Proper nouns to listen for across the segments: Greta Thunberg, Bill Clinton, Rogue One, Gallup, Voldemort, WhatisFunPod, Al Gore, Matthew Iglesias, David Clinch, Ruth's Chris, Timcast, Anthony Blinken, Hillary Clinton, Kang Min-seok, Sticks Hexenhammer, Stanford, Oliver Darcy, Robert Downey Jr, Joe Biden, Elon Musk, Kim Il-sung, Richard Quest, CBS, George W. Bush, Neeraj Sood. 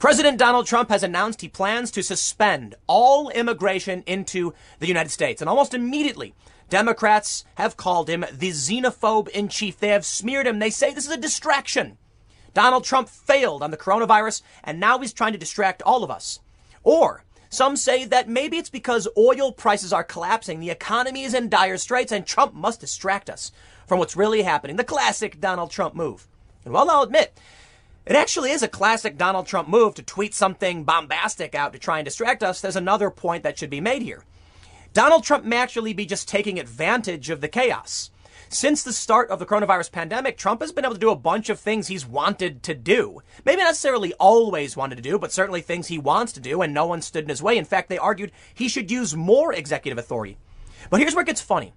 President Donald Trump has announced he plans to suspend all immigration into the United States. And almost immediately, Democrats have called him the xenophobe in chief. They have smeared him. They say this is a distraction. Donald Trump failed on the coronavirus, and now he's trying to distract all of us. Or some say that maybe it's because oil prices are collapsing, the economy is in dire straits, and Trump must distract us from what's really happening. The classic Donald Trump move. And well, I'll admit, it actually is a classic Donald Trump move to tweet something bombastic out to try and distract us. There's another point that should be made here. Donald Trump may actually be just taking advantage of the chaos. Since the start of the coronavirus pandemic, Trump has been able to do a bunch of things he's wanted to do. Maybe not necessarily always wanted to do, but certainly things he wants to do, and no one stood in his way. In fact, they argued he should use more executive authority. But here's where it gets funny.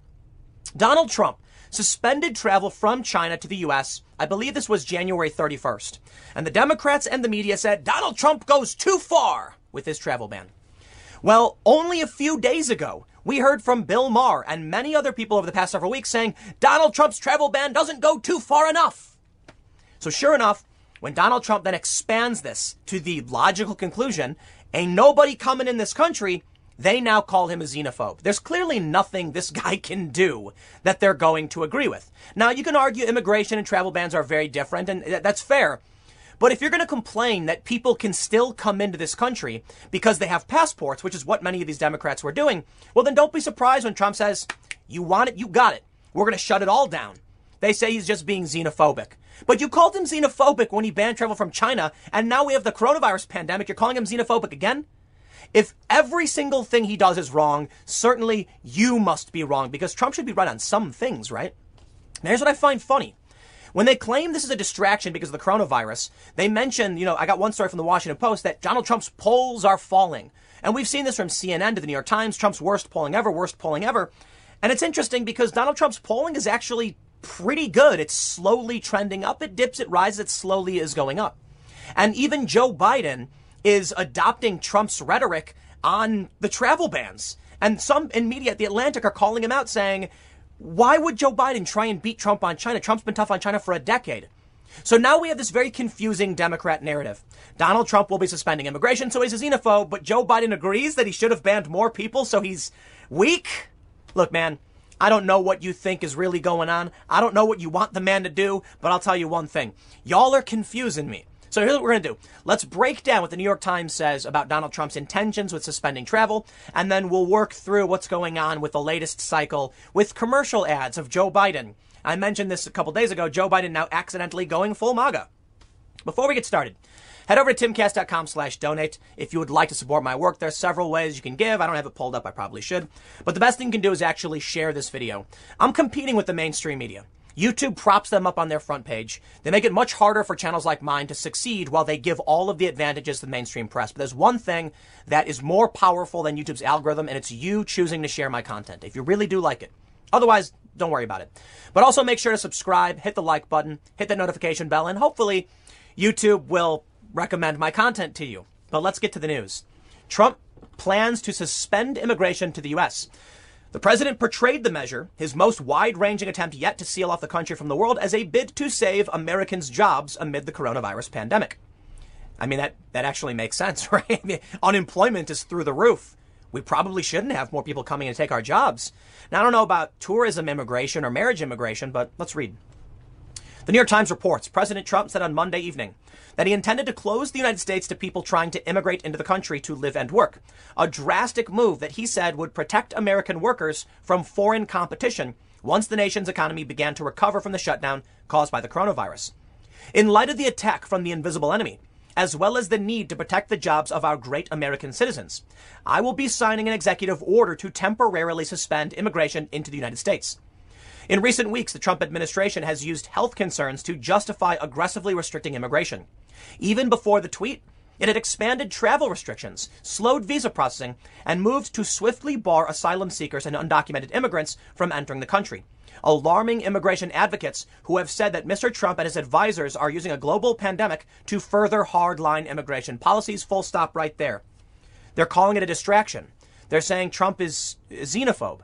Donald Trump suspended travel from China to the U.S. I believe this was January 31st. And the Democrats and the media said, Donald Trump goes too far with his travel ban. Well, only a few days ago, we heard from Bill Maher and many other people over the past several weeks saying Donald Trump's travel ban doesn't go too far enough. So sure enough, when Donald Trump then expands this to the logical conclusion, ain't nobody coming in this country, they now call him a xenophobe. There's clearly nothing this guy can do that they're going to agree with. Now, you can argue immigration and travel bans are very different, and that's fair. But if you're going to complain that people can still come into this country because they have passports, which is what many of these Democrats were doing, well, then don't be surprised when Trump says, you want it, you got it. We're going to shut it all down. They say he's just being xenophobic. But you called him xenophobic when he banned travel from China, and now we have the coronavirus pandemic. You're calling him xenophobic again? If every single thing he does is wrong, certainly you must be wrong, because Trump should be right on some things, right? Now, here's what I find funny. When they claim this is a distraction because of the coronavirus, they mention, I got one story from the Washington Post that Donald Trump's polls are falling. And we've seen this from CNN to the New York Times, Trump's worst polling ever. And it's interesting because Donald Trump's polling is actually pretty good. It's slowly trending up. It dips, it rises, it slowly is going up. And even Joe Biden is adopting Trump's rhetoric on the travel bans. And some in media at the Atlantic are calling him out saying, why would Joe Biden try and beat Trump on China? Trump's been tough on China for a decade. So now we have this very confusing Democrat narrative. Donald Trump will be suspending immigration, so he's a xenophobe, but Joe Biden agrees that he should have banned more people, so he's weak. Look, man, I don't know what you think is really going on. I don't know what you want the man to do, but I'll tell you one thing. Y'all are confusing me. So here's what we're going to do. Let's break down what the New York Times says about Donald Trump's intentions with suspending travel, and then we'll work through what's going on with the latest cycle with commercial ads of Joe Biden. I mentioned this a couple days ago, Joe Biden now accidentally going full MAGA. Before we get started, head over to timcast.com/donate if you would like to support my work. There's several ways you can give. I don't have it pulled up. I probably should. But the best thing you can do is actually share this video. I'm competing with the mainstream media. YouTube props them up on their front page. They make it much harder for channels like mine to succeed while they give all of the advantages to the mainstream press. But there's one thing that is more powerful than YouTube's algorithm, and it's you choosing to share my content, if you really do like it. Otherwise, don't worry about it. But also make sure to subscribe, hit the like button, hit that notification bell, and hopefully YouTube will recommend my content to you. But let's get to the news. Trump plans to suspend immigration to the U.S. The president portrayed the measure, his most wide-ranging attempt yet to seal off the country from the world, as a bid to save Americans' jobs amid the coronavirus pandemic. I mean, that actually makes sense, right? I mean, unemployment is through the roof. We probably shouldn't have more people coming in to take our jobs. Now, I don't know about tourism immigration or marriage immigration, but let's read. The New York Times reports President Trump said on Monday evening that he intended to close the United States to people trying to immigrate into the country to live and work, a drastic move that he said would protect American workers from foreign competition once the nation's economy began to recover from the shutdown caused by the coronavirus. In light of the attack from the invisible enemy, as well as the need to protect the jobs of our great American citizens, I will be signing an executive order to temporarily suspend immigration into the United States. In recent weeks, the Trump administration has used health concerns to justify aggressively restricting immigration. Even before the tweet, it had expanded travel restrictions, slowed visa processing, and moved to swiftly bar asylum seekers and undocumented immigrants from entering the country. Alarming immigration advocates who have said that Mr. Trump and his advisors are using a global pandemic to further hardline immigration policies. Full stop right there. They're calling it a distraction. They're saying Trump is xenophobe.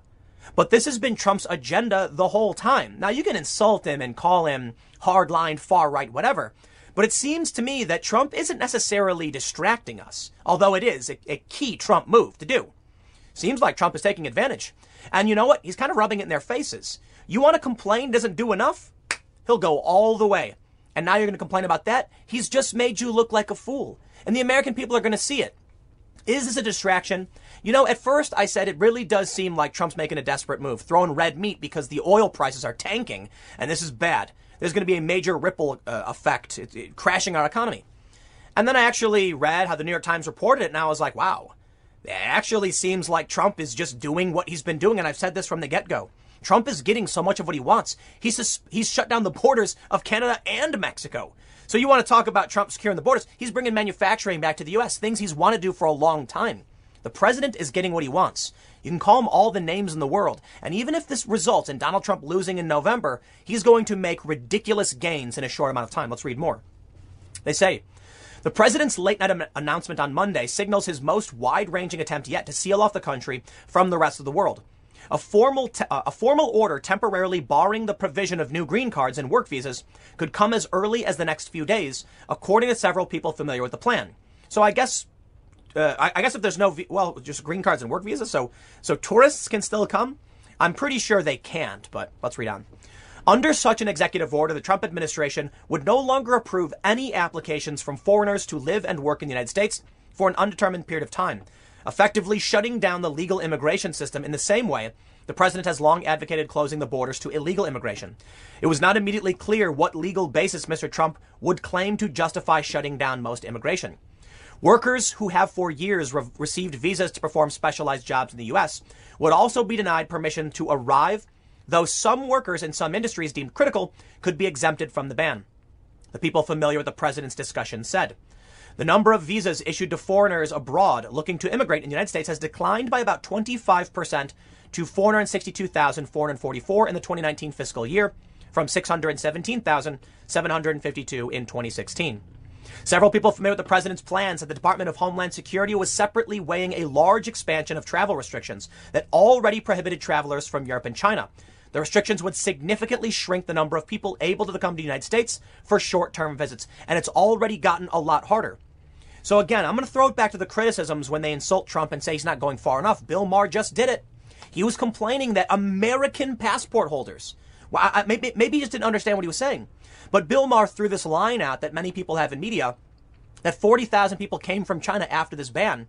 But this has been Trump's agenda the whole time. Now, you can insult him and call him hardline, far right, whatever. But it seems to me that Trump isn't necessarily distracting us, although it is a key Trump move to do. Seems like Trump is taking advantage. And you know what? He's kind of rubbing it in their faces. You want to complain doesn't do enough? He'll go all the way. And now you're going to complain about that? He's just made you look like a fool. And the American people are going to see it. Is this a distraction? You know, at first I said it really does seem like Trump's making a desperate move, throwing red meat because the oil prices are tanking, and this is bad. There's going to be a major ripple effect, crashing our economy. And then I actually read how the New York Times reported it, and I was like, wow, it actually seems like Trump is just doing what he's been doing, and I've said this from the get-go. Trump is getting so much of what he wants. He's shut down the borders of Canada and Mexico. So you want to talk about Trump securing the borders? He's bringing manufacturing back to the U.S., things he's wanted to do for a long time. The president is getting what he wants. You can call him all the names in the world. And even if this results in Donald Trump losing in November, he's going to make ridiculous gains in a short amount of time. Let's read more. They say, the president's late-night announcement on Monday signals his most wide-ranging attempt yet to seal off the country from the rest of the world. A formal order temporarily barring the provision of new green cards and work visas could come as early as the next few days, according to several people familiar with the plan. So I guess if there's no, just green cards and work visas, so tourists can still come? I'm pretty sure they can't, but let's read on. Under such an executive order, the Trump administration would no longer approve any applications from foreigners to live and work in the United States for an undetermined period of time, effectively shutting down the legal immigration system in the same way the president has long advocated closing the borders to illegal immigration. It was not immediately clear what legal basis Mr. Trump would claim to justify shutting down most immigration. Workers who have for years received visas to perform specialized jobs in the U.S. would also be denied permission to arrive, though some workers in some industries deemed critical could be exempted from the ban, the people familiar with the president's discussion said. The number of visas issued to foreigners abroad looking to immigrate in the United States has declined by about 25% to 462,444 in the 2019 fiscal year, from 617,752 in 2016. Several people familiar with the president's plans at the Department of Homeland Security was separately weighing a large expansion of travel restrictions that already prohibited travelers from Europe and China. The restrictions would significantly shrink the number of people able to come to the United States for short-term visits, and it's already gotten a lot harder. So again, I'm going to throw it back to the criticisms when they insult Trump and say he's not going far enough. Bill Maher just did it. He was complaining that American passport holders... Well, maybe he just didn't understand what he was saying. But Bill Maher threw this line out that many people have in media, that 40,000 people came from China after this ban,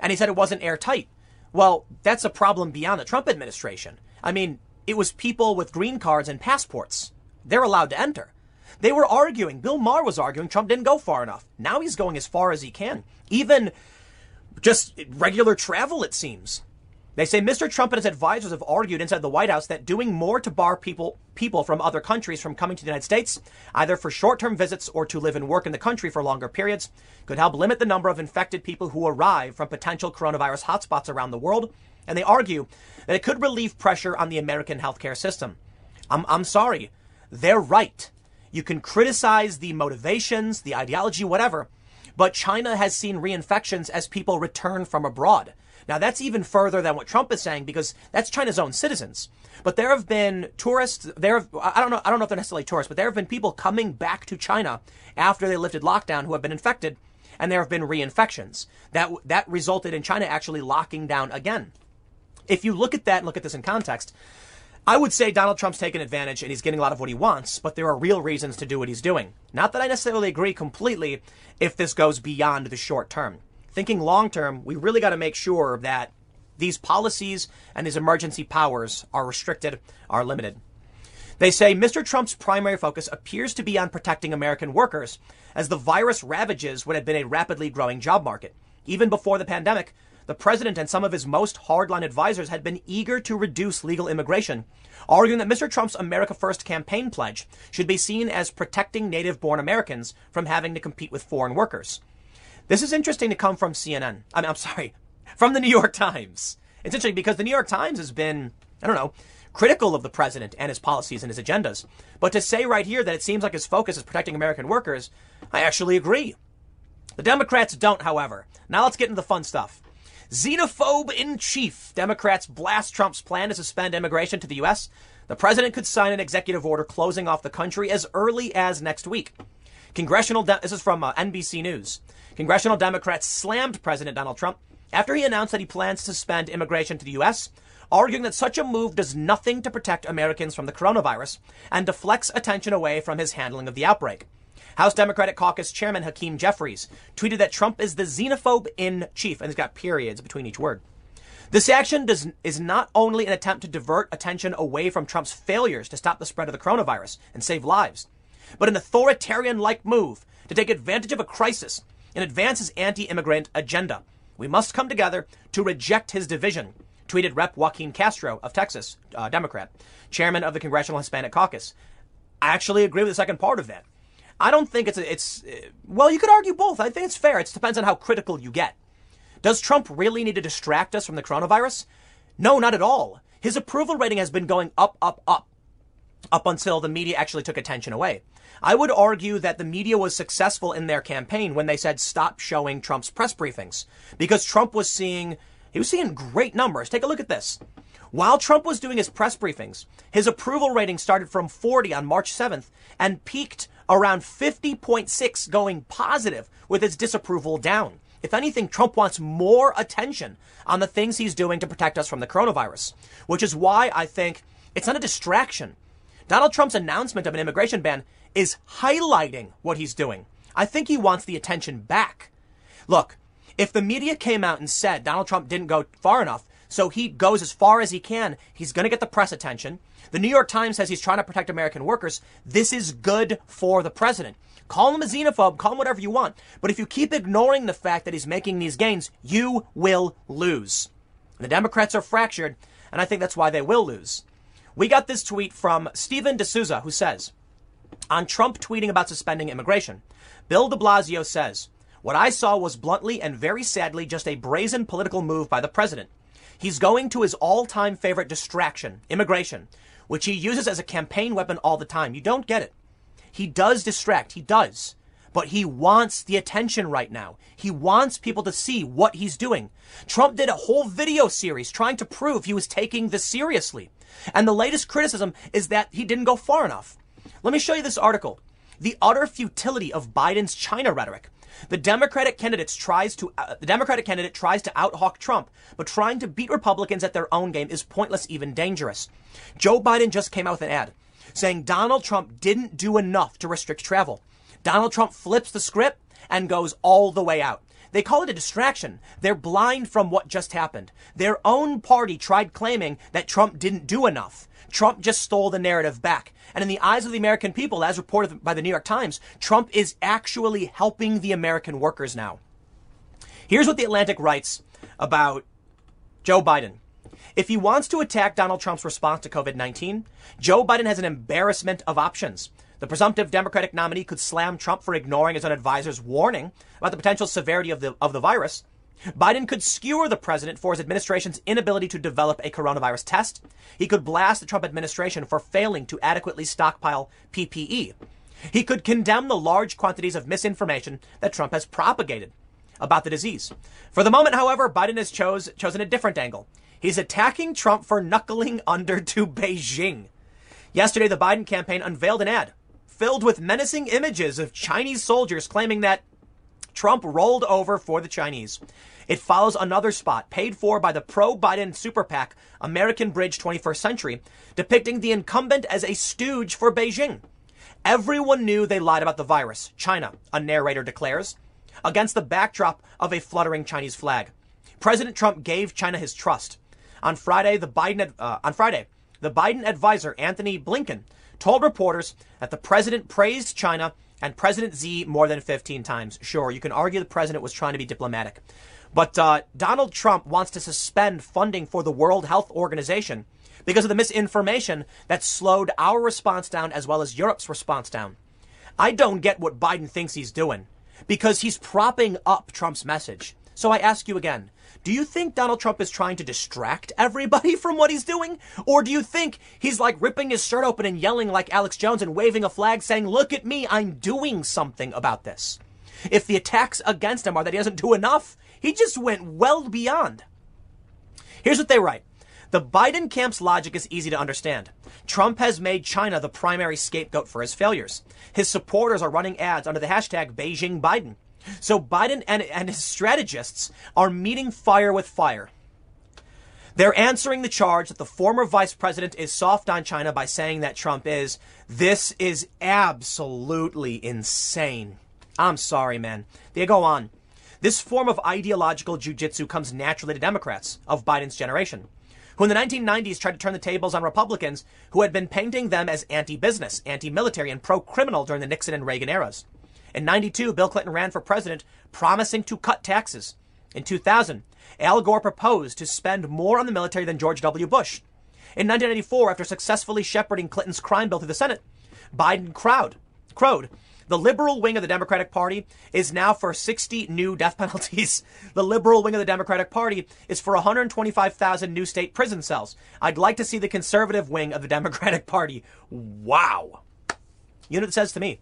and he said it wasn't airtight. Well, that's a problem beyond the Trump administration. I mean, it was people with green cards and passports. They're allowed to enter. They were arguing, Bill Maher was arguing, Trump didn't go far enough. Now he's going as far as he can. Even just regular travel, it seems. They say Mr. Trump and his advisors have argued inside the White House that doing more to bar people from other countries from coming to the United States, either for short-term visits or to live and work in the country for longer periods, could help limit the number of infected people who arrive from potential coronavirus hotspots around the world. And they argue that it could relieve pressure on the American healthcare system. I'm sorry. They're right. You can criticize the motivations, the ideology, whatever, but China has seen reinfections as people return from abroad. Now, that's even further than what Trump is saying, because that's China's own citizens. But there have been tourists there. I don't know if they're necessarily tourists, but there have been people coming back to China after they lifted lockdown who have been infected, and there have been reinfections that resulted in China actually locking down again. If you look at that and look at this in context, I would say Donald Trump's taken advantage and he's getting a lot of what he wants, but there are real reasons to do what he's doing. Not that I necessarily agree completely if this goes beyond the short term. Thinking long term, we really got to make sure that these policies and these emergency powers are restricted, are limited. They say Mr. Trump's primary focus appears to be on protecting American workers, as the virus ravages what had been a rapidly growing job market. Even before the pandemic, the president and some of his most hardline advisors had been eager to reduce legal immigration, arguing that Mr. Trump's America First campaign pledge should be seen as protecting native-born Americans from having to compete with foreign workers. This is interesting to come from CNN. From the New York Times. It's interesting because the New York Times has been, critical of the president and his policies and his agendas. But to say right here that it seems like his focus is protecting American workers, I actually agree. The Democrats don't, however. Now let's get into the fun stuff. Xenophobe in chief. Democrats blast Trump's plan to suspend immigration to the U.S. The president could sign an executive order closing off the country as early as next week. This is from NBC News. Congressional Democrats slammed President Donald Trump after he announced that he plans to suspend immigration to the U.S., arguing that such a move does nothing to protect Americans from the coronavirus and deflects attention away from his handling of the outbreak. House Democratic Caucus Chairman Hakeem Jeffries tweeted that Trump is the xenophobe in chief, and he's got periods between each word. This action is not only an attempt to divert attention away from Trump's failures to stop the spread of the coronavirus and save lives, but an authoritarian-like move to take advantage of a crisis and advance his anti-immigrant agenda. We must come together to reject his division, tweeted Rep. Joaquin Castro of Texas, Democrat, chairman of the Congressional Hispanic Caucus. I actually agree with the second part of that. I don't think well, you could argue both. I think it's fair. It depends on how critical you get. Does Trump really need to distract us from the coronavirus? No, not at all. His approval rating has been going up, up, up, up until the media actually took attention away. I would argue that the media was successful in their campaign when they said stop showing Trump's press briefings, because Trump was seeing, he was seeing great numbers. Take a look at this. While Trump was doing his press briefings, his approval rating started from 40 on March 7th and peaked around 50.6, going positive with his disapproval down. If anything, Trump wants more attention on the things he's doing to protect us from the coronavirus, which is why I think it's not a distraction. Donald Trump's announcement of an immigration ban is highlighting what he's doing. I think he wants the attention back. Look, if the media came out and said Donald Trump didn't go far enough, so he goes as far as he can, he's going to get the press attention. The New York Times says he's trying to protect American workers. This is good for the president. Call him a xenophobe, call him whatever you want. But if you keep ignoring the fact that he's making these gains, you will lose. The Democrats are fractured, and I think that's why they will lose. We got this tweet from Stephen D'Souza, who says, on Trump tweeting about suspending immigration, Bill de Blasio says, what I saw was bluntly and very sadly just a brazen political move by the president. He's going to his all-time favorite distraction, immigration, which he uses as a campaign weapon all the time. You don't get it. He does distract. He does. But he wants the attention right now. He wants people to see what he's doing. Trump did a whole video series trying to prove he was taking this seriously. And the latest criticism is that he didn't go far enough. Let me show you this article. The utter futility of Biden's China rhetoric. The Democratic candidate tries to out-hawk Trump, but trying to beat Republicans at their own game is pointless, even dangerous. Joe Biden just came out with an ad saying Donald Trump didn't do enough to restrict travel. Donald Trump flips the script and goes all the way out. They call it a distraction. They're blind from what just happened. Their own party tried claiming that Trump didn't do enough. Trump just stole the narrative back. And in the eyes of the American people, as reported by the New York Times, Trump is actually helping the American workers now. Here's what the Atlantic writes about Joe Biden. If he wants to attack Donald Trump's response to COVID-19, Joe Biden has an embarrassment of options. The presumptive Democratic nominee could slam Trump for ignoring his own advisor's warning about the potential severity of the virus. Biden could skewer the president for his administration's inability to develop a coronavirus test. He could blast the Trump administration for failing to adequately stockpile PPE. He could condemn the large quantities of misinformation that Trump has propagated about the disease. For the moment, however, Biden has chosen a different angle. He's attacking Trump for knuckling under to Beijing. Yesterday, the Biden campaign unveiled an ad filled with menacing images of Chinese soldiers claiming that Trump rolled over for the Chinese. It follows another spot paid for by the pro-Biden super PAC, American Bridge 21st Century, depicting the incumbent as a stooge for Beijing. Everyone knew they lied about the virus, China, a narrator declares, against the backdrop of a fluttering Chinese flag. President Trump gave China his trust. On Friday, the Biden advisor, Anthony Blinken, told reporters that the president praised China and President Xi more than 15 times. Sure, you can argue the president was trying to be diplomatic. But Donald Trump wants to suspend funding for the World Health Organization because of the misinformation that slowed our response down as well as Europe's response down. I don't get what Biden thinks he's doing because he's propping up Trump's message. So I ask you again, do you think Donald Trump is trying to distract everybody from what he's doing? Or do you think he's like ripping his shirt open and yelling like Alex Jones and waving a flag saying, look at me, I'm doing something about this? If the attacks against him are that he doesn't do enough, he just went well beyond. Here's what they write. The Biden camp's logic is easy to understand. Trump has made China the primary scapegoat for his failures. His supporters are running ads under the hashtag Beijing Biden. So Biden and his strategists are meeting fire with fire. They're answering the charge that the former vice president is soft on China by saying that Trump is. This is absolutely insane. I'm sorry, man. They go on. This form of ideological jujitsu comes naturally to Democrats of Biden's generation, who in the 1990s tried to turn the tables on Republicans who had been painting them as anti-business, anti-military, and pro-criminal during the Nixon and Reagan eras. In 92, Bill Clinton ran for president promising to cut taxes. In 2000, Al Gore proposed to spend more on the military than George W. Bush. In 1994, after successfully shepherding Clinton's crime bill through the Senate, Biden crowed. The liberal wing of the Democratic Party is now for 60 new death penalties. The liberal wing of the Democratic Party is for 125,000 new state prison cells. I'd like to see the conservative wing of the Democratic Party. Wow. You know what it says to me?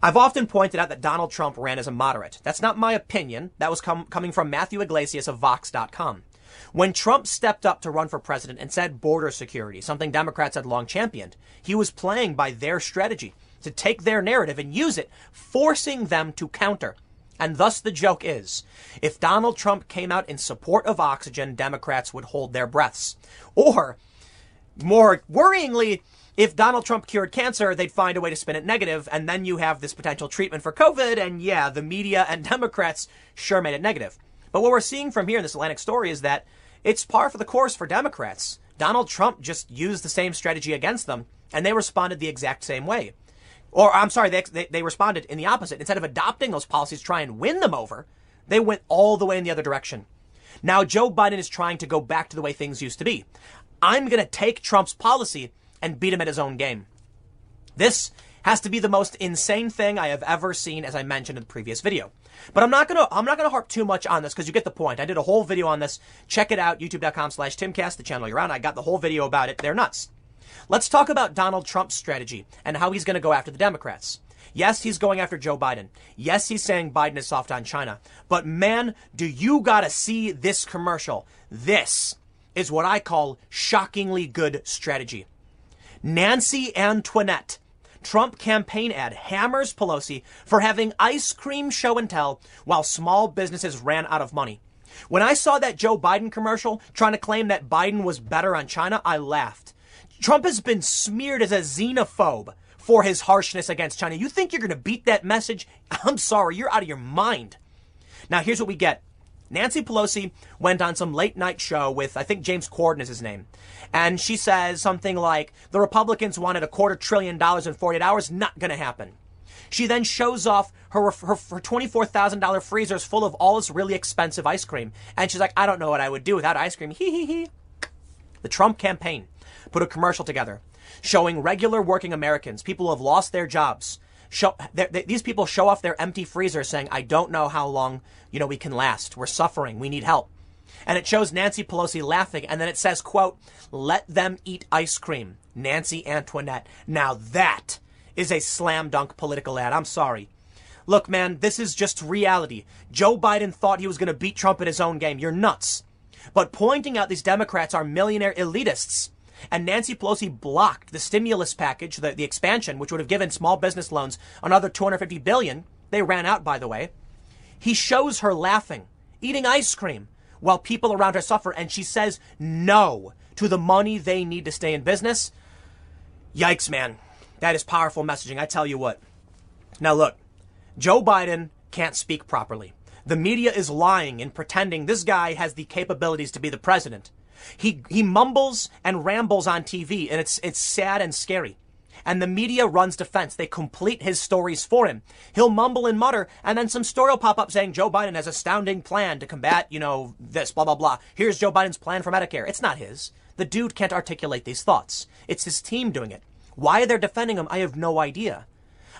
I've often pointed out that Donald Trump ran as a moderate. That's not my opinion. That was coming from Matthew Iglesias of Vox.com. When Trump stepped up to run for president and said border security, something Democrats had long championed, he was playing by their strategy to take their narrative and use it, forcing them to counter. And thus the joke is, if Donald Trump came out in support of oxygen, Democrats would hold their breaths. Or, more worryingly, if Donald Trump cured cancer, they'd find a way to spin it negative, and then you have this potential treatment for COVID, and yeah, the media and Democrats sure made it negative. But what we're seeing from here in this Atlantic story is that it's par for the course for Democrats. Donald Trump just used the same strategy against them, and they responded the exact same way. Or, I'm sorry, they responded in the opposite. Instead of adopting those policies to try and win them over, they went all the way in the other direction. Now, Joe Biden is trying to go back to the way things used to be. I'm going to take Trump's policy and beat him at his own game. This has to be the most insane thing I have ever seen, as I mentioned in the previous video. But I'm not gonna harp too much on this because you get the point. I did a whole video on this. Check it out, youtube.com/Timcast, the channel you're on. I got the whole video about it. They're nuts. Let's talk about Donald Trump's strategy and how he's gonna go after the Democrats. Yes, he's going after Joe Biden. Yes, he's saying Biden is soft on China. But man, do you gotta see this commercial. This is what I call shockingly good strategy. Nancy Antoinette, Trump campaign ad hammers Pelosi for having ice cream show and tell while small businesses ran out of money. When I saw that Joe Biden commercial trying to claim that Biden was better on China, I laughed. Trump has been smeared as a xenophobe for his harshness against China. You think you're going to beat that message? I'm sorry, you're out of your mind. Now, here's what we get. Nancy Pelosi went on some late night show with, I think James Corden is his name. And she says something like, the Republicans wanted $250 billion in 48 hours. Not going to happen. She then shows off her $24,000 freezers full of all this really expensive ice cream. And she's like, I don't know what I would do without ice cream. Hee hee hee. The Trump campaign put a commercial together showing regular working Americans, people who have lost their jobs. These people show off their empty freezers saying, I don't know how long, we can last. We're suffering. We need help. And it shows Nancy Pelosi laughing. And then it says, quote, let them eat ice cream. Nancy Antoinette. Now that is a slam dunk political ad. I'm sorry. Look, man, this is just reality. Joe Biden thought he was going to beat Trump in his own game. You're nuts. But pointing out these Democrats are millionaire elitists. And Nancy Pelosi blocked the stimulus package, the expansion, which would have given small business loans another $250 billion. They ran out, by the way. He shows her laughing, eating ice cream while people around her suffer. And she says no to the money they need to stay in business. Yikes, man. That is powerful messaging. I tell you what. Now, look, Joe Biden can't speak properly. The media is lying and pretending this guy has the capabilities to be the president. He mumbles and rambles on TV, and it's sad and scary. And the media runs defense. They complete his stories for him. He'll mumble and mutter, and then some story will pop up saying Joe Biden has astounding plan to combat, this, blah, blah, blah. Here's Joe Biden's plan for Medicare. It's not his. The dude can't articulate these thoughts. It's his team doing it. Why they're defending him, I have no idea.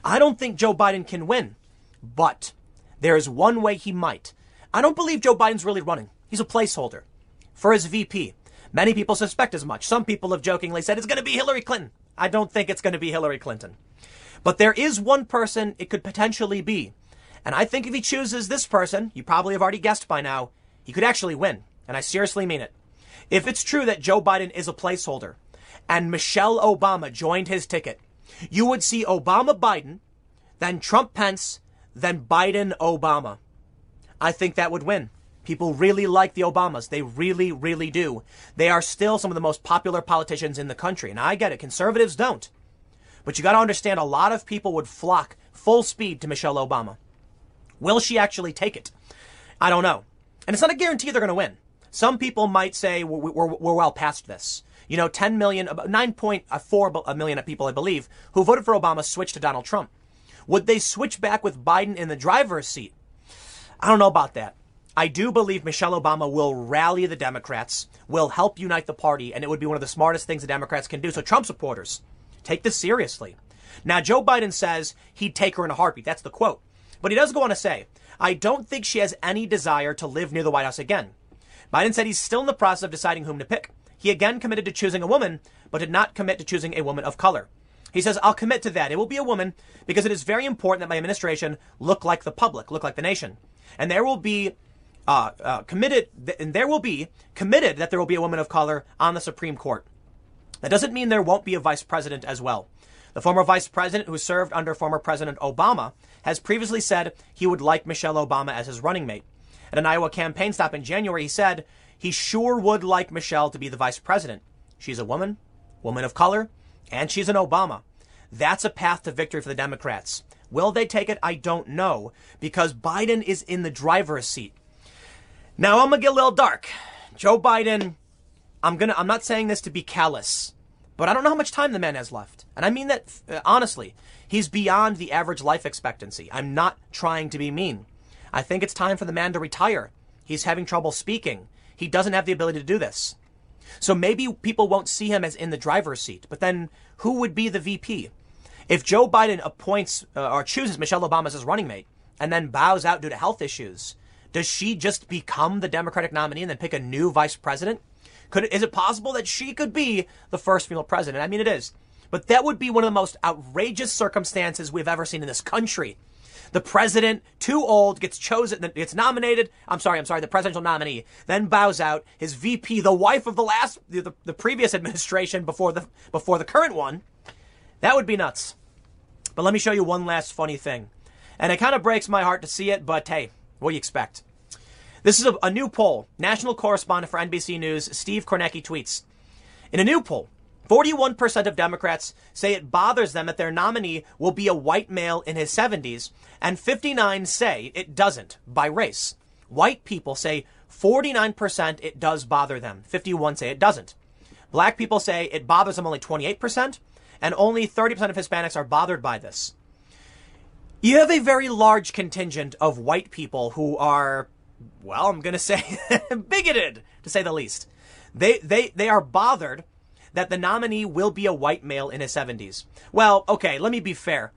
I don't think Joe Biden can win, but there is one way he might. I don't believe Joe Biden's really running. He's a placeholder for his VP. Many people suspect as much. Some people have jokingly said it's going to be Hillary Clinton. I don't think it's going to be Hillary Clinton. But there is one person it could potentially be. And I think if he chooses this person, you probably have already guessed by now, he could actually win. And I seriously mean it. If it's true that Joe Biden is a placeholder and Michelle Obama joined his ticket, you would see Obama Biden, then Trump Pence, then Biden Obama. I think that would win. People really like the Obamas. They really, really do. They are still some of the most popular politicians in the country. And I get it. Conservatives don't. But you got to understand, a lot of people would flock full speed to Michelle Obama. Will she actually take it? I don't know. And it's not a guarantee they're going to win. Some people might say we're well past this. You know, 10 million, 9.4 million people, I believe, who voted for Obama switched to Donald Trump. Would they switch back with Biden in the driver's seat? I don't know about that. I do believe Michelle Obama will rally the Democrats, will help unite the party, and it would be one of the smartest things the Democrats can do. So Trump supporters, take this seriously. Now, Joe Biden says he'd take her in a heartbeat. That's the quote. But he does go on to say, I don't think she has any desire to live near the White House again. Biden said he's still in the process of deciding whom to pick. He again committed to choosing a woman, but did not commit to choosing a woman of color. He says, I'll commit to that. It will be a woman because it is very important that my administration look like the public, look like the nation. And there will be committed that there will be a woman of color on the Supreme Court. That doesn't mean there won't be a vice president as well. The former vice president who served under former President Obama has previously said he would like Michelle Obama as his running mate. At an Iowa campaign stop in January, he said he sure would like Michelle to be the vice president. She's a woman of color, and she's an Obama. That's a path to victory for the Democrats. Will they take it? I don't know, because Biden is in the driver's seat. Now, I'm going to get a little dark. Joe Biden, I'm not saying this to be callous, but I don't know how much time the man has left. And I mean that honestly. He's beyond the average life expectancy. I'm not trying to be mean. I think it's time for the man to retire. He's having trouble speaking. He doesn't have the ability to do this. So maybe people won't see him as in the driver's seat, but then who would be the VP? If Joe Biden appoints or chooses Michelle Obama as his running mate and then bows out due to health issues, does she just become the Democratic nominee and then pick a new vice president? Is it possible that she could be the first female president? I mean, it is. But that would be one of the most outrageous circumstances we've ever seen in this country. The president, too old, gets nominated, the presidential nominee, then bows out. His VP, the wife of the previous administration before the current one. That would be nuts. But let me show you one last funny thing. And it kind of breaks my heart to see it, but hey, what do you expect? This is a new poll. National correspondent for NBC News, Steve Kornacki, tweets. In a new poll, 41% of Democrats say it bothers them that their nominee will be a white male in his 70s, and 59% say it doesn't by race. White people say 49% it does bother them. 51% say it doesn't. Black people say it bothers them only 28%, and only 30% of Hispanics are bothered by this. You have a very large contingent of white people who are, well, I'm going to say bigoted, to say the least. They are bothered that the nominee will be a white male in his 70s. Well, okay, let me be fair.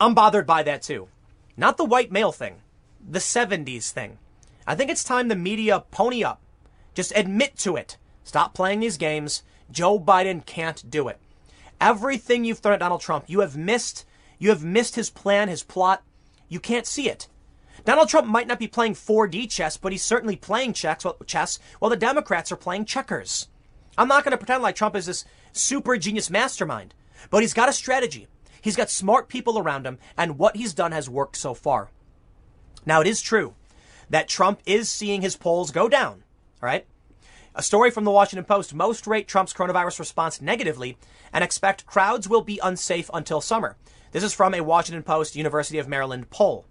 I'm bothered by that too. Not the white male thing, the 70s thing. I think it's time the media pony up. Just admit to it. Stop playing these games. Joe Biden can't do it. Everything you've thrown at Donald Trump, you have missed. You have missed his plan, his plot. You can't see it. Donald Trump might not be playing 4D chess, but he's certainly playing chess while the Democrats are playing checkers. I'm not going to pretend like Trump is this super genius mastermind, but he's got a strategy. He's got smart people around him, and what he's done has worked so far. Now, it is true that Trump is seeing his polls go down, all right? A story from the Washington Post, most rate Trump's coronavirus response negatively and expect crowds will be unsafe until summer. This is from a Washington Post, University of Maryland poll.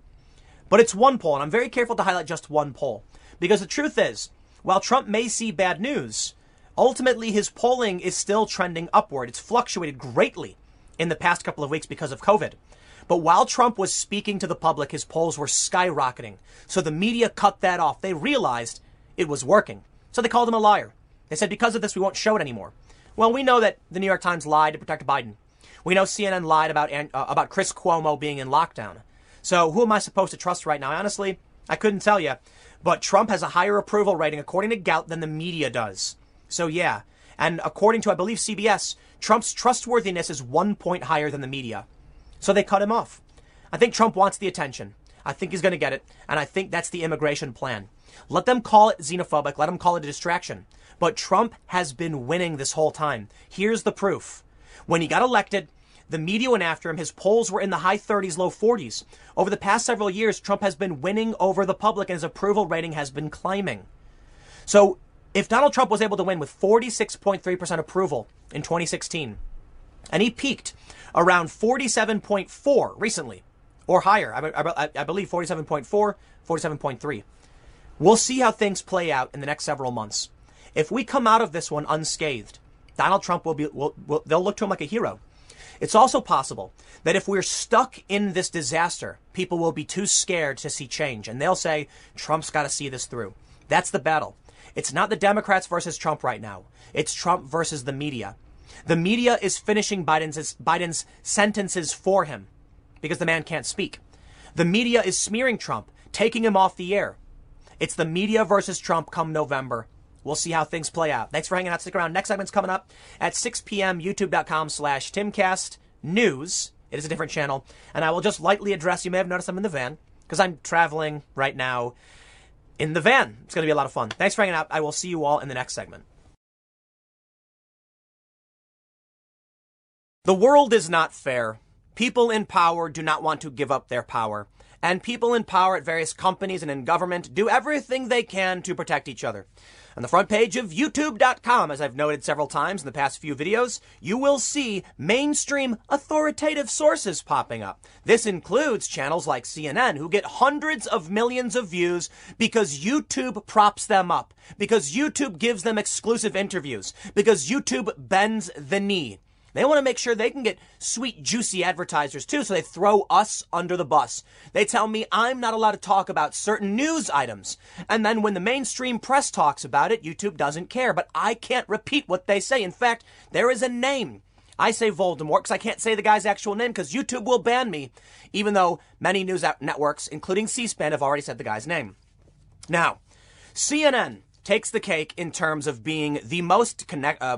But it's one poll, and I'm very careful to highlight just one poll, because the truth is, while Trump may see bad news, ultimately, his polling is still trending upward. It's fluctuated greatly in the past couple of weeks because of COVID. But while Trump was speaking to the public, his polls were skyrocketing. So the media cut that off. They realized it was working. So they called him a liar. They said, because of this, we won't show it anymore. Well, we know that the New York Times lied to protect Biden. We know CNN lied about Chris Cuomo being in lockdown. So who am I supposed to trust right now? Honestly, I couldn't tell you. But Trump has a higher approval rating, according to Gallup, than the media does. So yeah, and according to, I believe, CBS, Trump's trustworthiness is 1 point higher than the media. So they cut him off. I think Trump wants the attention. I think he's going to get it. And I think that's the immigration plan. Let them call it xenophobic. Let them call it a distraction. But Trump has been winning this whole time. Here's the proof. When he got elected, the media went after him. His polls were in the high 30s, low 40s. Over the past several years, Trump has been winning over the public and his approval rating has been climbing. So if Donald Trump was able to win with 46.3% approval in 2016, and he peaked around 47.4 recently or higher, I believe 47.4, 47.3. We'll see how things play out in the next several months. If we come out of this one unscathed, Donald Trump they'll look to him like a hero. It's also possible that if we're stuck in this disaster, people will be too scared to see change. And they'll say, Trump's got to see this through. That's the battle. It's not the Democrats versus Trump right now. It's Trump versus the media. The media is finishing Biden's sentences for him because the man can't speak. The media is smearing Trump, taking him off the air. It's the media versus Trump come November. We'll see how things play out. Thanks for hanging out. Stick around. Next segment's coming up at 6 p.m. YouTube.com/TimCastNews. It is a different channel. And I will just lightly address, you may have noticed I'm in the van because I'm traveling right now in the van. It's going to be a lot of fun. Thanks for hanging out. I will see you all in the next segment. The world is not fair. People in power do not want to give up their power. And people in power at various companies and in government do everything they can to protect each other. On the front page of YouTube.com, as I've noted several times in the past few videos, you will see mainstream authoritative sources popping up. This includes channels like CNN, who get hundreds of millions of views because YouTube props them up, because YouTube gives them exclusive interviews, because YouTube bends the knee. They want to make sure they can get sweet, juicy advertisers, too, so they throw us under the bus. They tell me I'm not allowed to talk about certain news items. And then when the mainstream press talks about it, YouTube doesn't care. But I can't repeat what they say. In fact, there is a name. I say Voldemort because I can't say the guy's actual name because YouTube will ban me, even though many news networks, including C-SPAN, have already said the guy's name. Now, CNN takes the cake in terms of being the most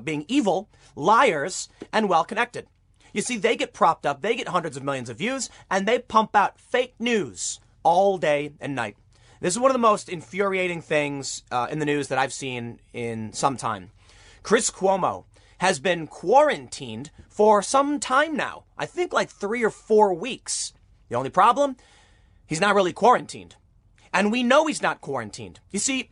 being evil, liars, and well-connected. You see, they get propped up, they get hundreds of millions of views, and they pump out fake news all day and night. This is one of the most infuriating things in the news that I've seen in some time. Chris Cuomo has been quarantined for some time now. I think like 3 or 4 weeks. The only problem? He's not really quarantined. And we know he's not quarantined. You see,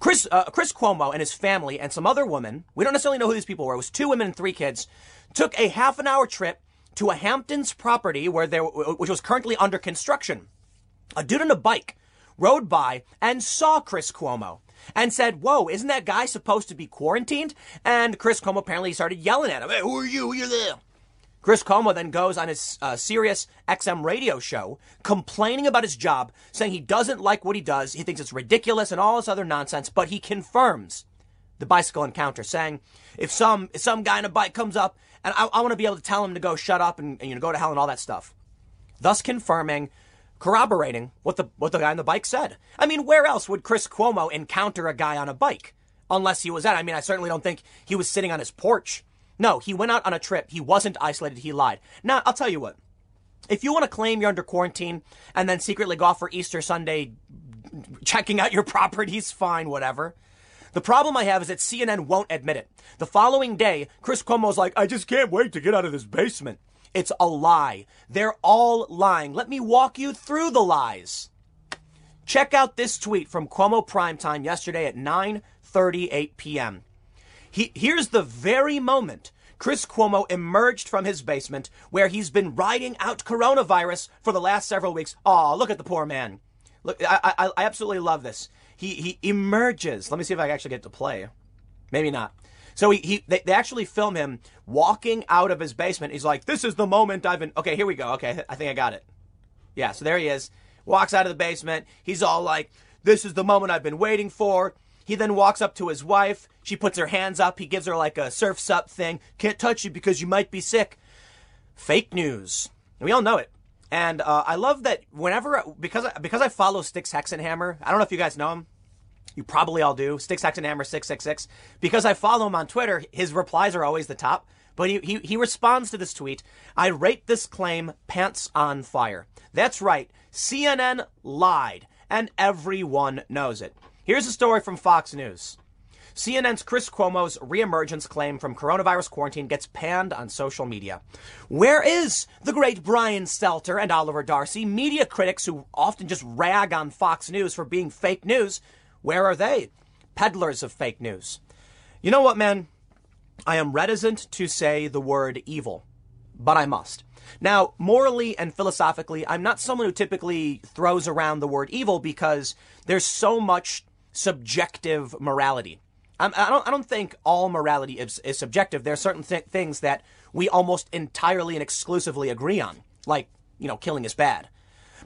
Chris Cuomo and his family and some other woman, we don't necessarily know who these people were, it was 2 women and 3 kids, took a half-an-hour trip to a Hamptons property which was currently under construction. A dude on a bike rode by and saw Chris Cuomo and said, whoa, isn't that guy supposed to be quarantined? And Chris Cuomo apparently started yelling at him, hey, who are you? You're there. Chris Cuomo then goes on his Sirius XM radio show complaining about his job, saying he doesn't like what he does. He thinks it's ridiculous and all this other nonsense, but he confirms the bicycle encounter, saying if some guy on a bike comes up and I want to be able to tell him to go shut up and you know, go to hell and all that stuff, thus confirming, corroborating what the guy on the bike said. I mean, where else would Chris Cuomo encounter a guy on a bike unless he was at? I mean, I certainly don't think he was sitting on his porch. No, he went out on a trip. He wasn't isolated. He lied. Now, I'll tell you what. If you want to claim you're under quarantine and then secretly go off for Easter Sunday, checking out your properties, fine, whatever. The problem I have is that CNN won't admit it. The following day, Chris Cuomo's like, I just can't wait to get out of this basement. It's a lie. They're all lying. Let me walk you through the lies. Check out this tweet from Cuomo Primetime yesterday at 9:38 p.m. Here's the very moment Chris Cuomo emerged from his basement where he's been riding out coronavirus for the last several weeks. Oh, look at the poor man. Look, I absolutely love this. He emerges. Let me see if I can actually get to play. Maybe not. So they actually film him walking out of his basement. He's like, this is the moment I've been. Okay, here we go. Okay, I think I got it. Yeah, so there he is. Walks out of the basement. He's all like, this is the moment I've been waiting for. He then walks up to his wife. She puts her hands up. He gives her like a surf's up thing. Can't touch you because you might be sick. Fake news. And we all know it. And I love that whenever, because I follow Sticks Hexenhammer, I don't know if you guys know him. You probably all do. Sticks Hexenhammer 666. Because I follow him on Twitter, his replies are always the top. But he responds to this tweet. I rate this claim pants on fire. That's right. CNN lied, and everyone knows it. Here's a story from Fox News. CNN's Chris Cuomo's reemergence claim from coronavirus quarantine gets panned on social media. Where is the great Brian Stelter and Oliver Darcy, media critics who often just rag on Fox News for being fake news? Where are they? Peddlers of fake news. You know what, man? I am reticent to say the word evil, but I must. Now, morally and philosophically, I'm not someone who typically throws around the word evil because there's so much subjective morality. I don't think all morality is subjective. There are certain things that we almost entirely and exclusively agree on, like, you know, killing is bad.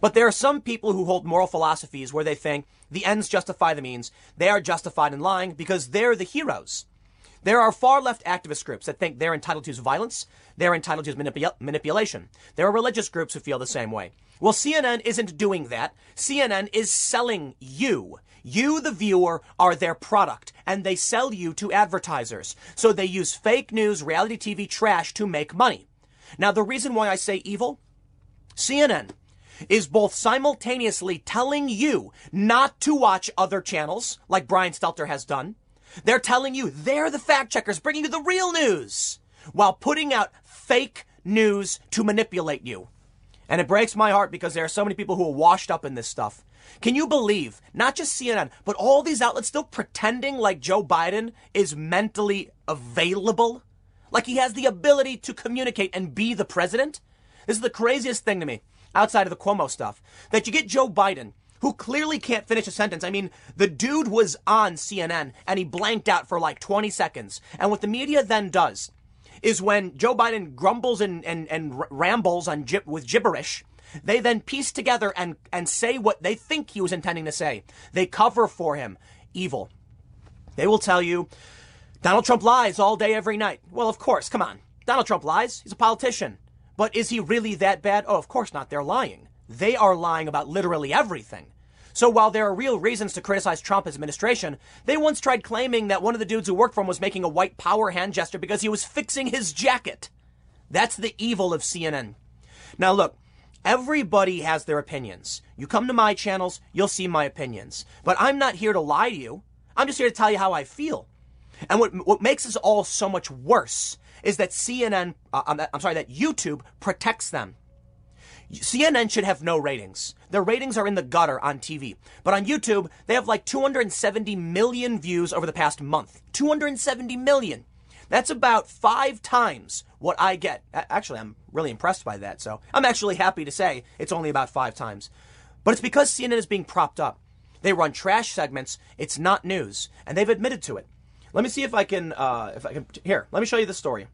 But there are some people who hold moral philosophies where they think the ends justify the means. They are justified in lying because they're the heroes. There are far-left activist groups that think they're entitled to violence. They're entitled to manipulation. There are religious groups who feel the same way. Well, CNN isn't doing that. CNN is selling you. You, the viewer, are their product, and they sell you to advertisers. So they use fake news, reality TV trash to make money. Now, the reason why I say evil, CNN is both simultaneously telling you not to watch other channels, like Brian Stelter has done. They're telling you they're the fact checkers, bringing you the real news, while putting out fake news to manipulate you. And it breaks my heart because there are so many people who are washed up in this stuff. Can you believe not just CNN, but all these outlets still pretending like Joe Biden is mentally available? Like he has the ability to communicate and be the president? This is the craziest thing to me, outside of the Cuomo stuff, that you get Joe Biden, who clearly can't finish a sentence. I mean, the dude was on CNN and he blanked out for like 20 seconds. And what the media then does is when Joe Biden grumbles and rambles on with gibberish, they then piece together and say what they think he was intending to say. They cover for him. Evil. They will tell you, Donald Trump lies all day, every night. Well, of course, come on. Donald Trump lies. He's a politician. But is he really that bad? Oh, of course not. They're lying. They are lying about literally everything. So while there are real reasons to criticize Trump's administration, they once tried claiming that one of the dudes who worked for him was making a white power hand gesture because he was fixing his jacket. That's the evil of CNN. Now, look, everybody has their opinions. You come to my channels, you'll see my opinions. But I'm not here to lie to you. I'm just here to tell you how I feel. And what makes this all so much worse is that that YouTube protects them. CNN should have no ratings. Their ratings are in the gutter on TV. But on YouTube, they have like 270 million views over the past month. 270 million. That's about 5 times what I get. Actually, I'm really impressed by that. So I'm actually happy to say it's only about 5 times. But it's because CNN is being propped up. They run trash segments. It's not news. And they've admitted to it. Let me see if I can, here, let me show you this story.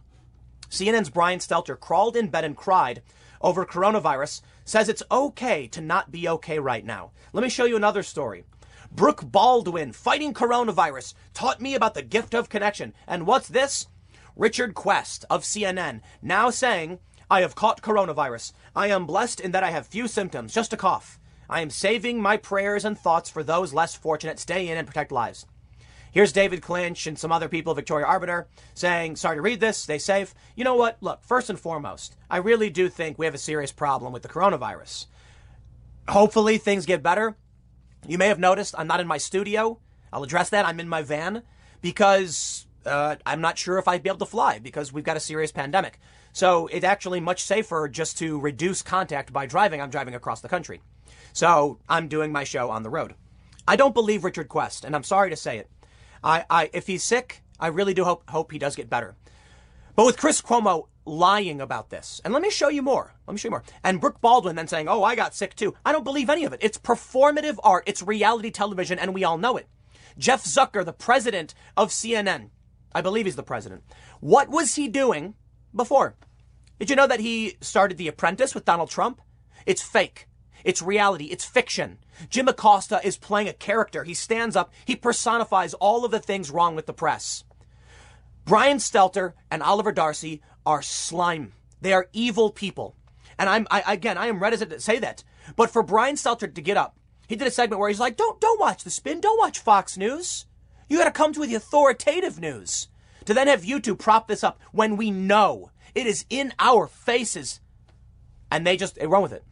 CNN's Brian Stelter crawled in bed and cried over coronavirus, says it's okay to not be okay right now. Let me show you another story. Brooke Baldwin, fighting coronavirus, taught me about the gift of connection. And what's this? Richard Quest of CNN now saying, I have caught coronavirus. I am blessed in that I have few symptoms, just a cough. I am saving my prayers and thoughts for those less fortunate. Stay in and protect lives. Here's David Clinch and some other people, Victoria Arbiter, saying, sorry to read this, stay safe. You know what? Look, first and foremost, I really do think we have a serious problem with the coronavirus. Hopefully things get better. You may have noticed I'm not in my studio. I'll address that. I'm in my van because I'm not sure if I'd be able to fly because we've got a serious pandemic. So it's actually much safer just to reduce contact by driving. I'm driving across the country. So I'm doing my show on the road. I don't believe Richard Quest, and I'm sorry to say it. If he's sick, I really do hope he does get better. But with Chris Cuomo lying about this, and let me show you more. And Brooke Baldwin then saying, oh, I got sick too. I don't believe any of it. It's performative art. It's reality television, and we all know it. Jeff Zucker, the president of CNN, I believe he's the president. What was he doing before? Did you know that he started The Apprentice with Donald Trump? It's fake. It's reality. It's fiction. Jim Acosta is playing a character. He stands up. He personifies all of the things wrong with the press. Brian Stelter and Oliver Darcy are slime. They are evil people. And I am reticent to say that. But for Brian Stelter to get up, he did a segment where he's like, don't watch The Spin. Don't watch Fox News. You got to come to the authoritative news. to then have YouTube prop this up when we know it is in our faces, and they run with it.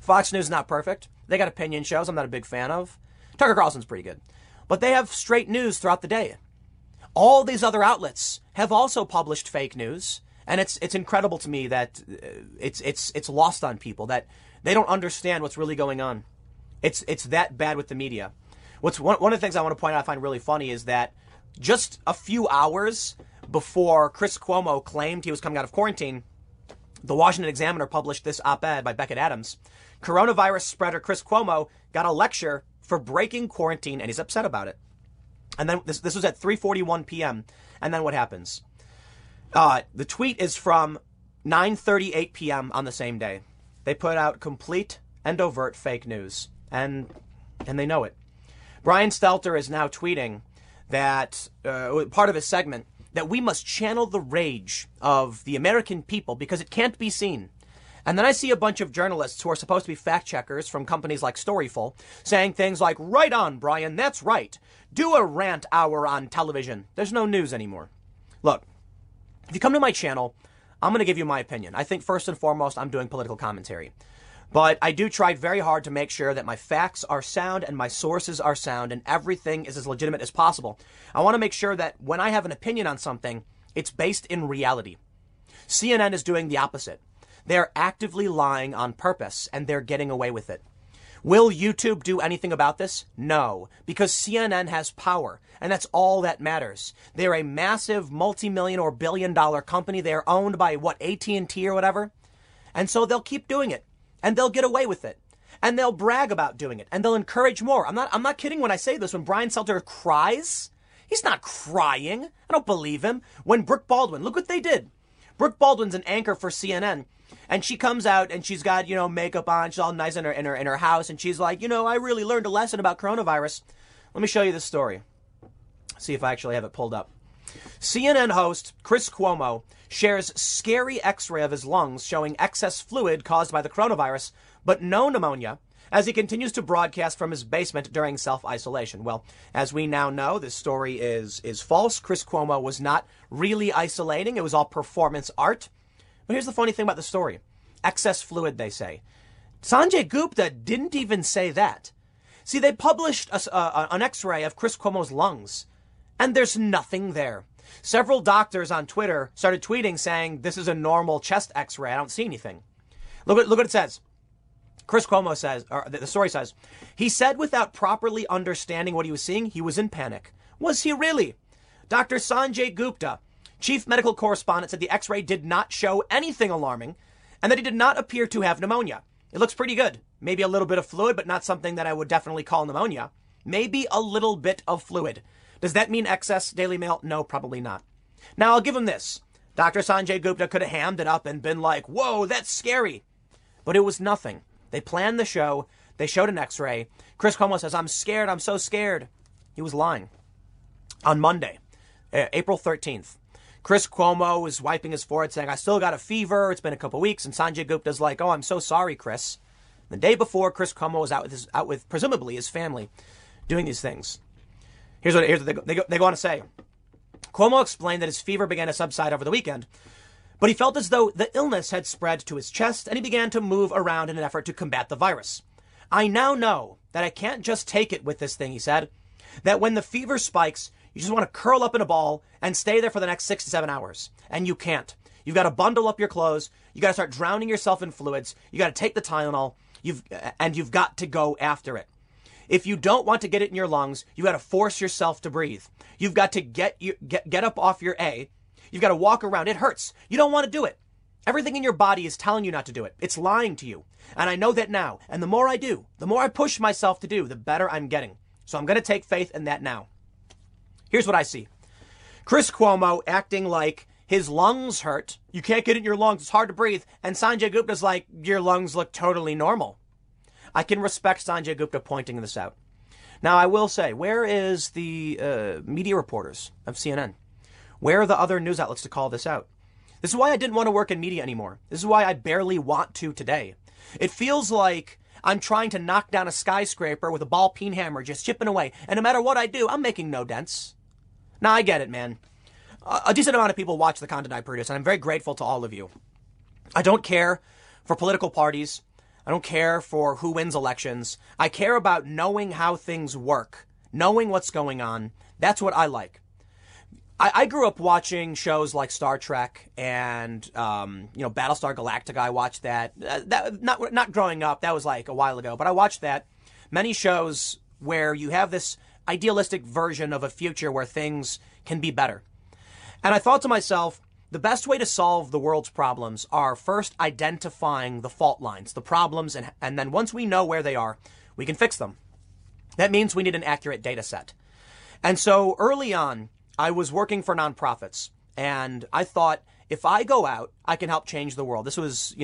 Fox News is not perfect. They got opinion shows I'm not a big fan of. Tucker Carlson's pretty good. But they have straight news throughout the day. All these other outlets have also published fake news, and it's incredible to me that it's lost on people, that they don't understand what's really going on. It's that bad with the media. One of the things I want to point out I find really funny is that just a few hours before Chris Cuomo claimed he was coming out of quarantine, the Washington Examiner published this op-ed by Beckett Adams. Coronavirus spreader Chris Cuomo got a lecture for breaking quarantine, and he's upset about it. And then this was at 3:41 p.m. And then what happens? The tweet is from 9:38 p.m. on the same day. They put out complete and overt fake news, and they know it. Brian Stelter is now tweeting that part of his segment that we must channel the rage of the American people because it can't be seen. And then I see a bunch of journalists who are supposed to be fact checkers from companies like Storyful saying things like, right on, Brian, that's right. Do a rant hour on television. There's no news anymore. Look, if you come to my channel, I'm going to give you my opinion. I think first and foremost, I'm doing political commentary. But I do try very hard to make sure that my facts are sound and my sources are sound and everything is as legitimate as possible. I want to make sure that when I have an opinion on something, it's based in reality. CNN is doing the opposite. They're actively lying on purpose, and they're getting away with it. Will YouTube do anything about this? No, because CNN has power, and that's all that matters. They're a massive multi-million or billion-dollar company. They're owned by, what, AT&T or whatever? And so they'll keep doing it, and they'll get away with it, and they'll brag about doing it, and they'll encourage more. I'm not kidding when I say this. When Brian Stelter cries, he's not crying. I don't believe him. When Brooke Baldwin, look what they did. Brooke Baldwin's an anchor for CNN. And she comes out and she's got, you know, makeup on. She's all nice in her house. And she's like, you know, I really learned a lesson about coronavirus. Let me show you this story. See if I actually have it pulled up. CNN host Chris Cuomo shares scary x-ray of his lungs showing excess fluid caused by the coronavirus, but no pneumonia, as he continues to broadcast from his basement during self-isolation. Well, as we now know, this story is false. Chris Cuomo was not really isolating. It was all performance art. But here's the funny thing about the story. Excess fluid, they say. Sanjay Gupta didn't even say that. See, they published an x-ray of Chris Cuomo's lungs, and there's nothing there. Several doctors on Twitter started tweeting saying, this is a normal chest x-ray. I don't see anything. Look what it says. Chris Cuomo says, or the story says, he said without properly understanding what he was seeing, he was in panic. Was he really? Dr. Sanjay Gupta, chief medical correspondent, said the x-ray did not show anything alarming and that he did not appear to have pneumonia. It looks pretty good. Maybe a little bit of fluid, but not something that I would definitely call pneumonia. Maybe a little bit of fluid. Does that mean excess? Daily Mail? No, probably not. Now, I'll give him this. Dr. Sanjay Gupta could have hammed it up and been like, whoa, that's scary. But it was nothing. They planned the show. They showed an x-ray. Chris Cuomo says, I'm scared. I'm so scared. He was lying. On Monday, April 13th. Chris Cuomo is wiping his forehead saying, I still got a fever. It's been a couple weeks. And Sanjay Gupta's like, oh, I'm so sorry, Chris. The day before, Chris Cuomo was out with presumably his family doing these things. Here's what they go on to say. Cuomo explained that his fever began to subside over the weekend, but he felt as though the illness had spread to his chest and he began to move around in an effort to combat the virus. I now know that I can't just take it with this thing, he said, that when the fever spikes, you just want to curl up in a ball and stay there for the next 6 to 7 hours. And you can't. You've got to bundle up your clothes. You've got to start drowning yourself in fluids. You've got to take the Tylenol. You've got to go after it. If you don't want to get it in your lungs, you've got to force yourself to breathe. You've got to get up off your A. You've got to walk around. It hurts. You don't want to do it. Everything in your body is telling you not to do it. It's lying to you. And I know that now. And the more I do, the more I push myself to do, the better I'm getting. So I'm going to take faith in that now. Here's what I see. Chris Cuomo acting like his lungs hurt. You can't get it in your lungs. It's hard to breathe. And Sanjay Gupta's like, your lungs look totally normal. I can respect Sanjay Gupta pointing this out. Now, I will say, where is the media reporters of CNN? Where are the other news outlets to call this out? This is why I didn't want to work in media anymore. This is why I barely want to today. It feels like I'm trying to knock down a skyscraper with a ball-peen hammer just chipping away. And no matter what I do, I'm making no dents. Now, I get it, man. a decent amount of people watch the content I produce, and I'm very grateful to all of you. I don't care for political parties. I don't care for who wins elections. I care about knowing how things work, knowing what's going on. That's what I like. I grew up watching shows like Star Trek and, Battlestar Galactica. I watched that. Not growing up. That was like a while ago. But I watched that. Many shows where you have this idealistic version of a future where things can be better. And I thought to myself, the best way to solve the world's problems are first identifying the fault lines, the problems, and then once we know where they are, we can fix them. That means we need an accurate data set. And so early on, I was working for nonprofits, and I thought, if I go out, I can help change the world. This was,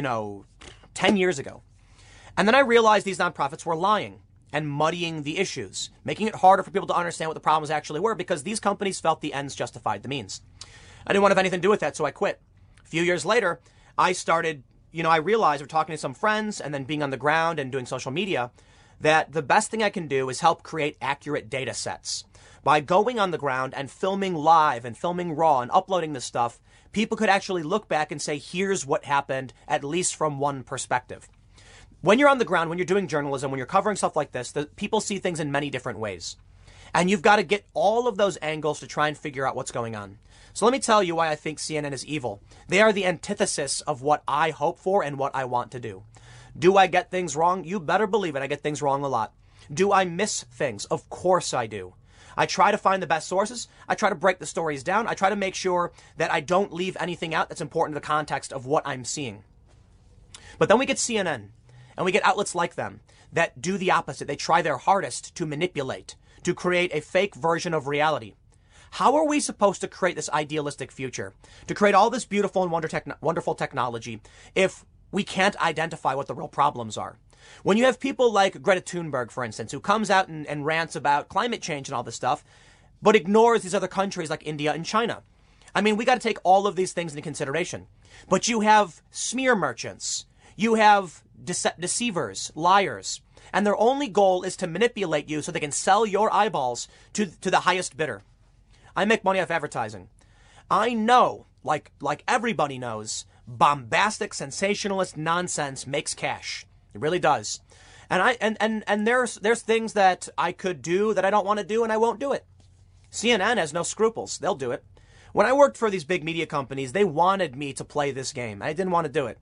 10 years ago. And then I realized these nonprofits were lying and muddying the issues, making it harder for people to understand what the problems actually were because these companies felt the ends justified the means. I didn't want to have anything to do with that, so I quit. A few years later, I started, I realized from talking to some friends and then being on the ground and doing social media that the best thing I can do is help create accurate data sets. By going on the ground and filming live and filming raw and uploading this stuff, people could actually look back and say, here's what happened, at least from one perspective. When you're on the ground, when you're doing journalism, when you're covering stuff like this, people see things in many different ways. And you've got to get all of those angles to try and figure out what's going on. So let me tell you why I think CNN is evil. They are the antithesis of what I hope for and what I want to do. Do I get things wrong? You better believe it. I get things wrong a lot. Do I miss things? Of course I do. I try to find the best sources. I try to break the stories down. I try to make sure that I don't leave anything out that's important to the context of what I'm seeing. But then we get CNN. And we get outlets like them that do the opposite. They try their hardest to manipulate, to create a fake version of reality. How are we supposed to create this idealistic future, to create all this beautiful and wonderful technology if we can't identify what the real problems are? When you have people like Greta Thunberg, for instance, who comes out and rants about climate change and all this stuff, but ignores these other countries like India and China. I mean, we got to take all of these things into consideration. But you have smear merchants. You have deceivers, liars, and their only goal is to manipulate you so they can sell your eyeballs to the highest bidder. I make money off advertising. I know, like everybody knows, bombastic, sensationalist nonsense makes cash. It really does. And there's things that I could do that I don't want to do, and I won't do it. CNN has no scruples. They'll do it. When I worked for these big media companies, they wanted me to play this game. I didn't want to do it.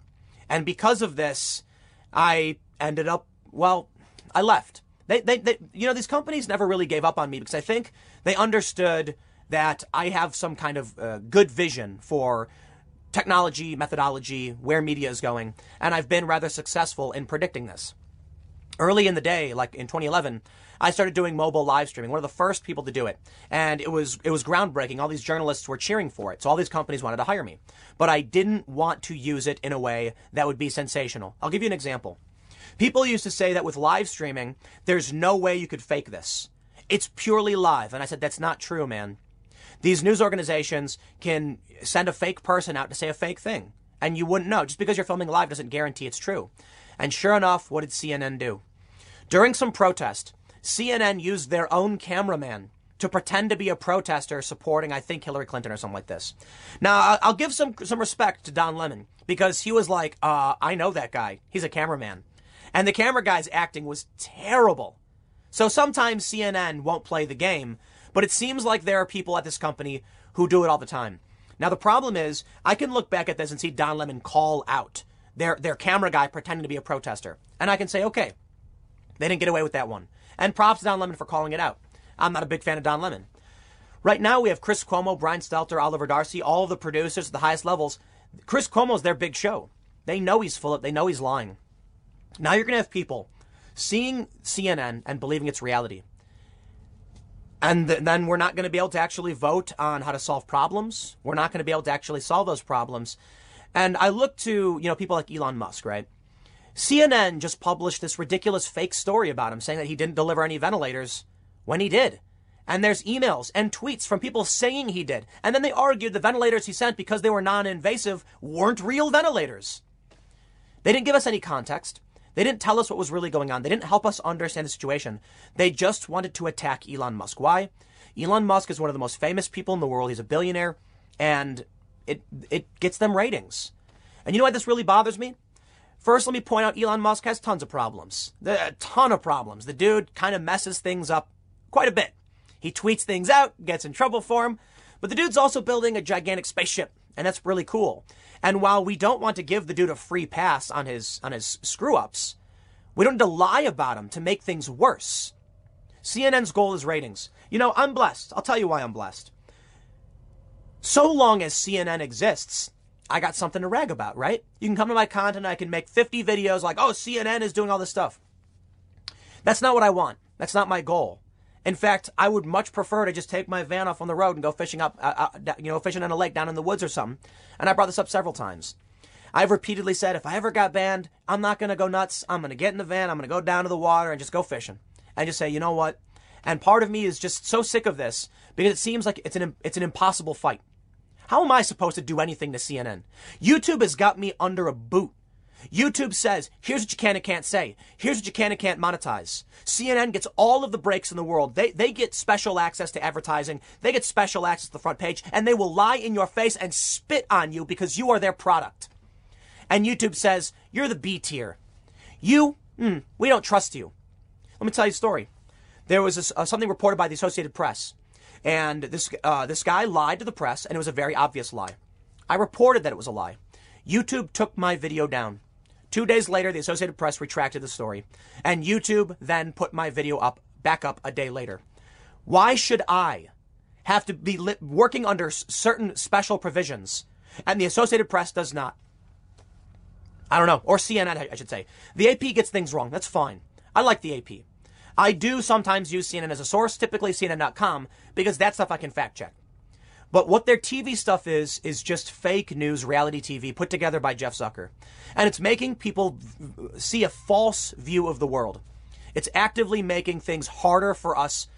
And because of this, I ended up, I left. These companies never really gave up on me because I think they understood that I have some kind of good vision for technology, methodology, where media is going. And I've been rather successful in predicting this. Early in the day, like in 2011, I started doing mobile live streaming, one of the first people to do it. And it was groundbreaking. All these journalists were cheering for it. So all these companies wanted to hire me. But I didn't want to use it in a way that would be sensational. I'll give you an example. People used to say that with live streaming, there's no way you could fake this. It's purely live. And I said, that's not true, man. These news organizations can send a fake person out to say a fake thing. And you wouldn't know. Just because you're filming live doesn't guarantee it's true. And sure enough, what did CNN do? During some protest, CNN used their own cameraman to pretend to be a protester supporting, I think, Hillary Clinton or something like this. Now, I'll give some respect to Don Lemon because he was like, I know that guy. He's a cameraman. And the camera guy's acting was terrible. So sometimes CNN won't play the game, but it seems like there are people at this company who do it all the time. Now, the problem is I can look back at this and see Don Lemon call out their camera guy pretending to be a protester. And I can say, okay, they didn't get away with that one. And props to Don Lemon for calling it out. I'm not a big fan of Don Lemon. Right now, we have Chris Cuomo, Brian Stelter, Oliver Darcy, all of the producers at the highest levels. Chris Cuomo's their big show. They know he's full of, they know he's lying. Now you're going to have people seeing CNN and believing it's reality. And then we're not going to be able to actually vote on how to solve problems. We're not going to be able to actually solve those problems. And I look to, people like Elon Musk, right? CNN just published this ridiculous fake story about him saying that he didn't deliver any ventilators when he did. And there's emails and tweets from people saying he did. And then they argued the ventilators he sent because they were non-invasive weren't real ventilators. They didn't give us any context. They didn't tell us what was really going on. They didn't help us understand the situation. They just wanted to attack Elon Musk. Why? Elon Musk is one of the most famous people in the world. He's a billionaire. and it gets them ratings. And you know why this really bothers me? First, let me point out Elon Musk has tons of problems. A ton of problems. The dude kind of messes things up quite a bit. He tweets things out, gets in trouble for them. But the dude's also building a gigantic spaceship, and that's really cool. And while we don't want to give the dude a free pass on his screw-ups, we don't need to lie about him to make things worse. CNN's goal is ratings. You know, I'm blessed. I'll tell you why I'm blessed. So long as CNN exists, I got something to rag about, right? You can come to my content. I can make 50 videos like, oh, CNN is doing all this stuff. That's not what I want. That's not my goal. In fact, I would much prefer to just take my van off on the road and go fishing up, fishing in a lake down in the woods or something. And I brought this up several times. I've repeatedly said, if I ever got banned, I'm not going to go nuts. I'm going to get in the van. I'm going to go down to the water and just go fishing and just say, you know what? And part of me is just so sick of this because it seems like it's an impossible fight. How am I supposed to do anything to CNN? YouTube has got me under a boot. YouTube says, here's what you can and can't say. Here's what you can and can't monetize. CNN gets all of the breaks in the world. They get special access to advertising. They get special access to the front page. And they will lie in your face and spit on you because you are their product. And YouTube says, you're the B tier. We don't trust you. Let me tell you a story. There was something reported by the Associated Press. And this guy lied to the press, and it was a very obvious lie. I reported that it was a lie. YouTube took my video down. 2 days later, the Associated Press retracted the story, and YouTube then put my video back up a day later. Why should I have to be working under certain special provisions, and the Associated Press does not? I don't know, or CNN, I should say. The AP gets things wrong. That's fine. I like the AP. I do sometimes use CNN as a source, typically CNN.com, because that stuff I can fact check. But what their TV stuff is just fake news, reality TV put together by Jeff Zucker. And it's making people see a false view of the world. It's actively making things harder for us.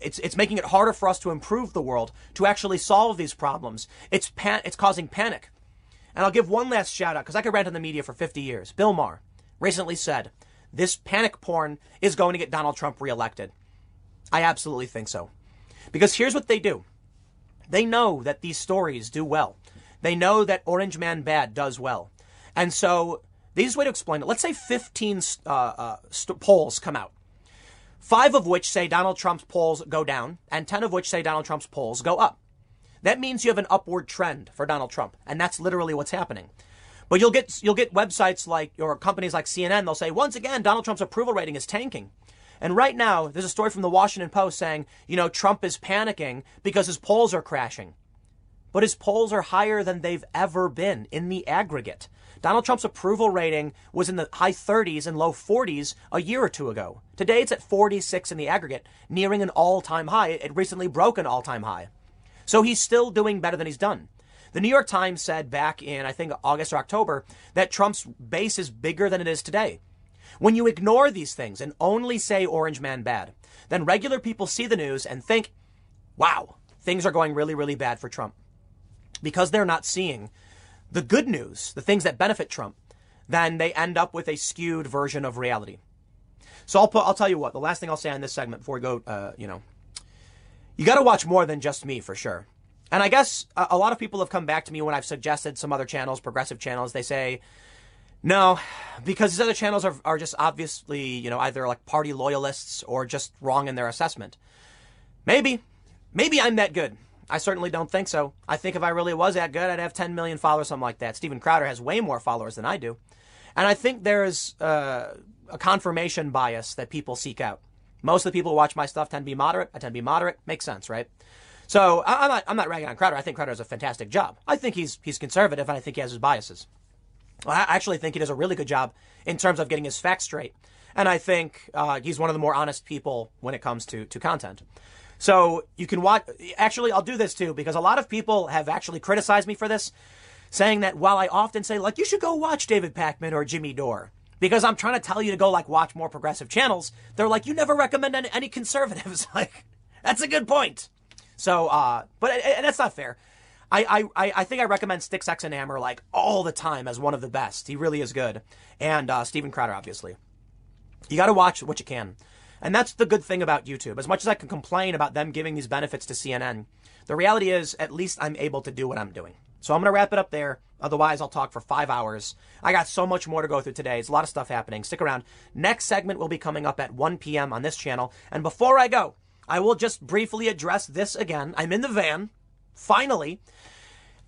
It's making it harder for us to improve the world, to actually solve these problems. It's causing panic. And I'll give one last shout out, because I could rant on the media for 50 years. Bill Maher recently said, this panic porn is going to get Donald Trump reelected. I absolutely think so. Because here's what they do. They know that these stories do well. They know that Orange Man Bad does well. And so, the easiest way to explain it, let's say 15 polls come out. 5 of which say Donald Trump's polls go down, and 10 of which say Donald Trump's polls go up. That means you have an upward trend for Donald Trump, and that's literally what's happening. But you'll get websites like, or companies like CNN, they'll say, once again, Donald Trump's approval rating is tanking. And right now, there's a story from the Washington Post saying, you know, Trump is panicking because his polls are crashing. But his polls are higher than they've ever been in the aggregate. Donald Trump's approval rating was in the high 30s and low 40s a year or two ago. Today, it's at 46 in the aggregate, nearing an all-time high. It recently broke an all-time high. So he's still doing better than he's done. The New York Times said back in, I think, August or October, that Trump's base is bigger than it is today. When you ignore these things and only say Orange Man Bad, then regular people see the news and think, wow, things are going really, really bad for Trump. Because they're not seeing the good news, the things that benefit Trump, then they end up with a skewed version of reality. So I'll tell you what, the last thing I'll say on this segment before we go, you got to watch more than just me for sure. And I guess a lot of people have come back to me when I've suggested some other channels, progressive channels. They say, no, because these other channels are just obviously, you know, either like party loyalists or just wrong in their assessment. Maybe I'm that good. I certainly don't think so. I think if I really was that good, I'd have 10 million followers, something like that. Steven Crowder has way more followers than I do. And I think there is a confirmation bias that people seek out. Most of the people who watch my stuff tend to be moderate. I tend to be moderate. Makes sense, right? So I'm not ragging on Crowder. I think Crowder does a fantastic job. I think he's conservative, and I think he has his biases. Well, I actually think he does a really good job in terms of getting his facts straight. And I think he's one of the more honest people when it comes to content. So you can watch. Actually, I'll do this, too, because a lot of people have actually criticized me for this, saying that while I often say, like, you should go watch David Pakman or Jimmy Dore, because I'm trying to tell you to go, like, watch more progressive channels. They're like, you never recommend any conservatives. Like, that's a good point. So, but that's not fair. I think I recommend Sticks Hexenhammer like all the time as one of the best. He really is good. And Steven Crowder, obviously. You got to watch what you can. And that's the good thing about YouTube. As much as I can complain about them giving these benefits to CNN, the reality is at least I'm able to do what I'm doing. So I'm going to wrap it up there. Otherwise, I'll talk for 5 hours. I got so much more to go through today. It's a lot of stuff happening. Stick around. Next segment will be coming up at 1 p.m. on this channel. And before I go, I will just briefly address this again. I'm in the van, finally,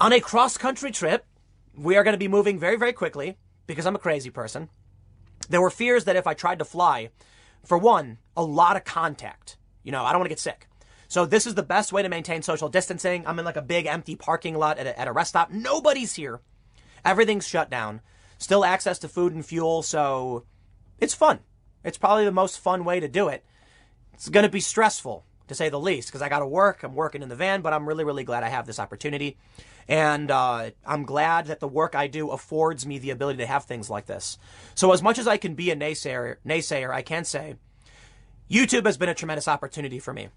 on a cross-country trip. We are going to be moving very, very quickly because I'm a crazy person. There were fears that if I tried to fly, for one, a lot of contact. You know, I don't want to get sick. So this is the best way to maintain social distancing. I'm in like a big empty parking lot at a rest stop. Nobody's here. Everything's shut down. Still access to food and fuel. So it's fun. It's probably the most fun way to do it. It's going to be stressful, to say the least, because I got to work. I'm working in the van, but I'm really, really glad I have this opportunity. And I'm glad that the work I do affords me the ability to have things like this. So as much as I can be a naysayer, I can say YouTube has been a tremendous opportunity for me.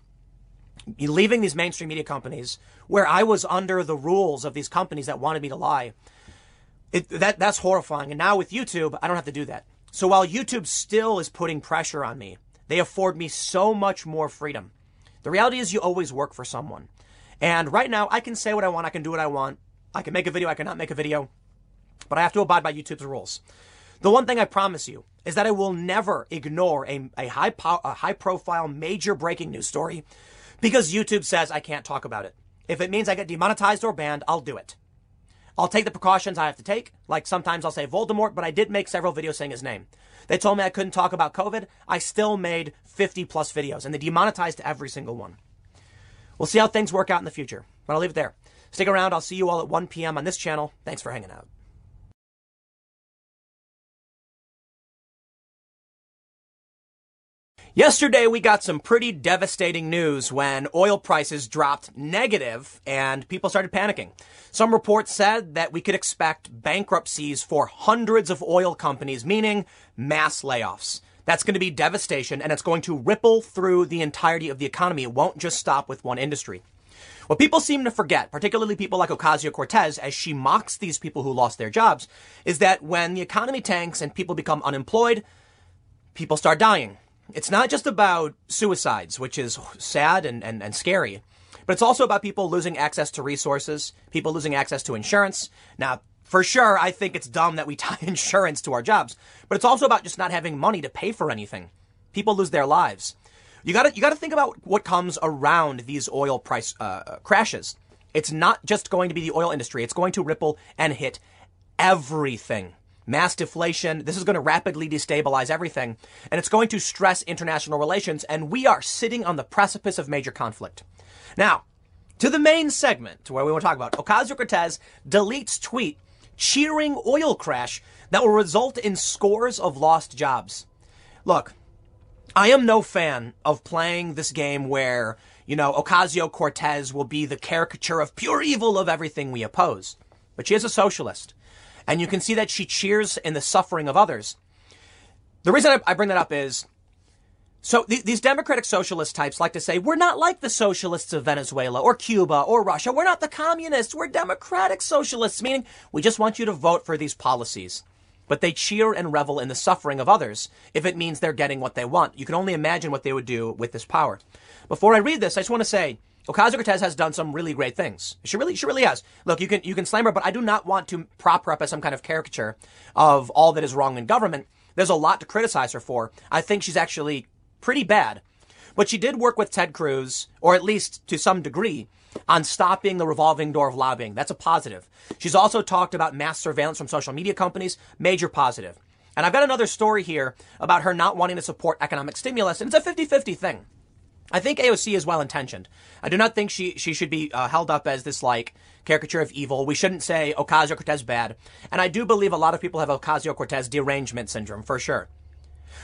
Leaving these mainstream media companies where I was under the rules of these companies that wanted me to lie, that's horrifying. And now with YouTube, I don't have to do that. So while YouTube still is putting pressure on me, they afford me so much more freedom. The reality is you always work for someone. And right now, I can say what I want. I can do what I want. I can make a video. I cannot make a video. But I have to abide by YouTube's rules. The one thing I promise you is that I will never ignore a high-profile, major breaking news story because YouTube says I can't talk about it. If it means I get demonetized or banned, I'll do it. I'll take the precautions I have to take. Like sometimes I'll say Voldemort, but I did make several videos saying his name. They told me I couldn't talk about COVID. I still made 50-plus videos, and they demonetized every single one. We'll see how things work out in the future, but I'll leave it there. Stick around. I'll see you all at 1 p.m. on this channel. Thanks for hanging out. Yesterday, we got some pretty devastating news when oil prices dropped negative and people started panicking. Some reports said that we could expect bankruptcies for hundreds of oil companies, meaning mass layoffs. That's going to be devastation, and it's going to ripple through the entirety of the economy. It won't just stop with one industry. What people seem to forget, particularly people like Ocasio-Cortez, as she mocks these people who lost their jobs, is that when the economy tanks and people become unemployed, people start dying. It's not just about suicides, which is sad and scary, but it's also about people losing access to resources, people losing access to insurance. Now, for sure, I think it's dumb that we tie insurance to our jobs, but it's also about just not having money to pay for anything. People lose their lives. You got to think about what comes around these oil price crashes. It's not just going to be the oil industry. It's going to ripple and hit everything. Mass deflation. This is going to rapidly destabilize everything, and it's going to stress international relations, and we are sitting on the precipice of major conflict. Now, to the main segment where we want to talk about Ocasio-Cortez deletes tweet cheering oil crash that will result in scores of lost jobs. Look, I am no fan of playing this game where, you know, Ocasio-Cortez will be the caricature of pure evil of everything we oppose. But she is a socialist, and you can see that she cheers in the suffering of others. The reason I bring that up is, so these democratic socialist types like to say, we're not like the socialists of Venezuela or Cuba or Russia. We're not the communists. We're democratic socialists, meaning we just want you to vote for these policies. But they cheer and revel in the suffering of others if it means they're getting what they want. You can only imagine what they would do with this power. Before I read this, I just want to say Ocasio-Cortez has done some really great things. She really has. Look, you can slam her, but I do not want to prop her up as some kind of caricature of all that is wrong in government. There's a lot to criticize her for. I think she's actually pretty bad. But she did work with Ted Cruz, or at least to some degree, on stopping the revolving door of lobbying. That's a positive. She's also talked about mass surveillance from social media companies. Major positive. And I've got another story here about her not wanting to support economic stimulus, and it's a 50-50 thing. I think AOC is well-intentioned. I do not think she should be held up as this, like, caricature of evil. We shouldn't say Ocasio-Cortez bad. And I do believe a lot of people have Ocasio-Cortez derangement syndrome, for sure.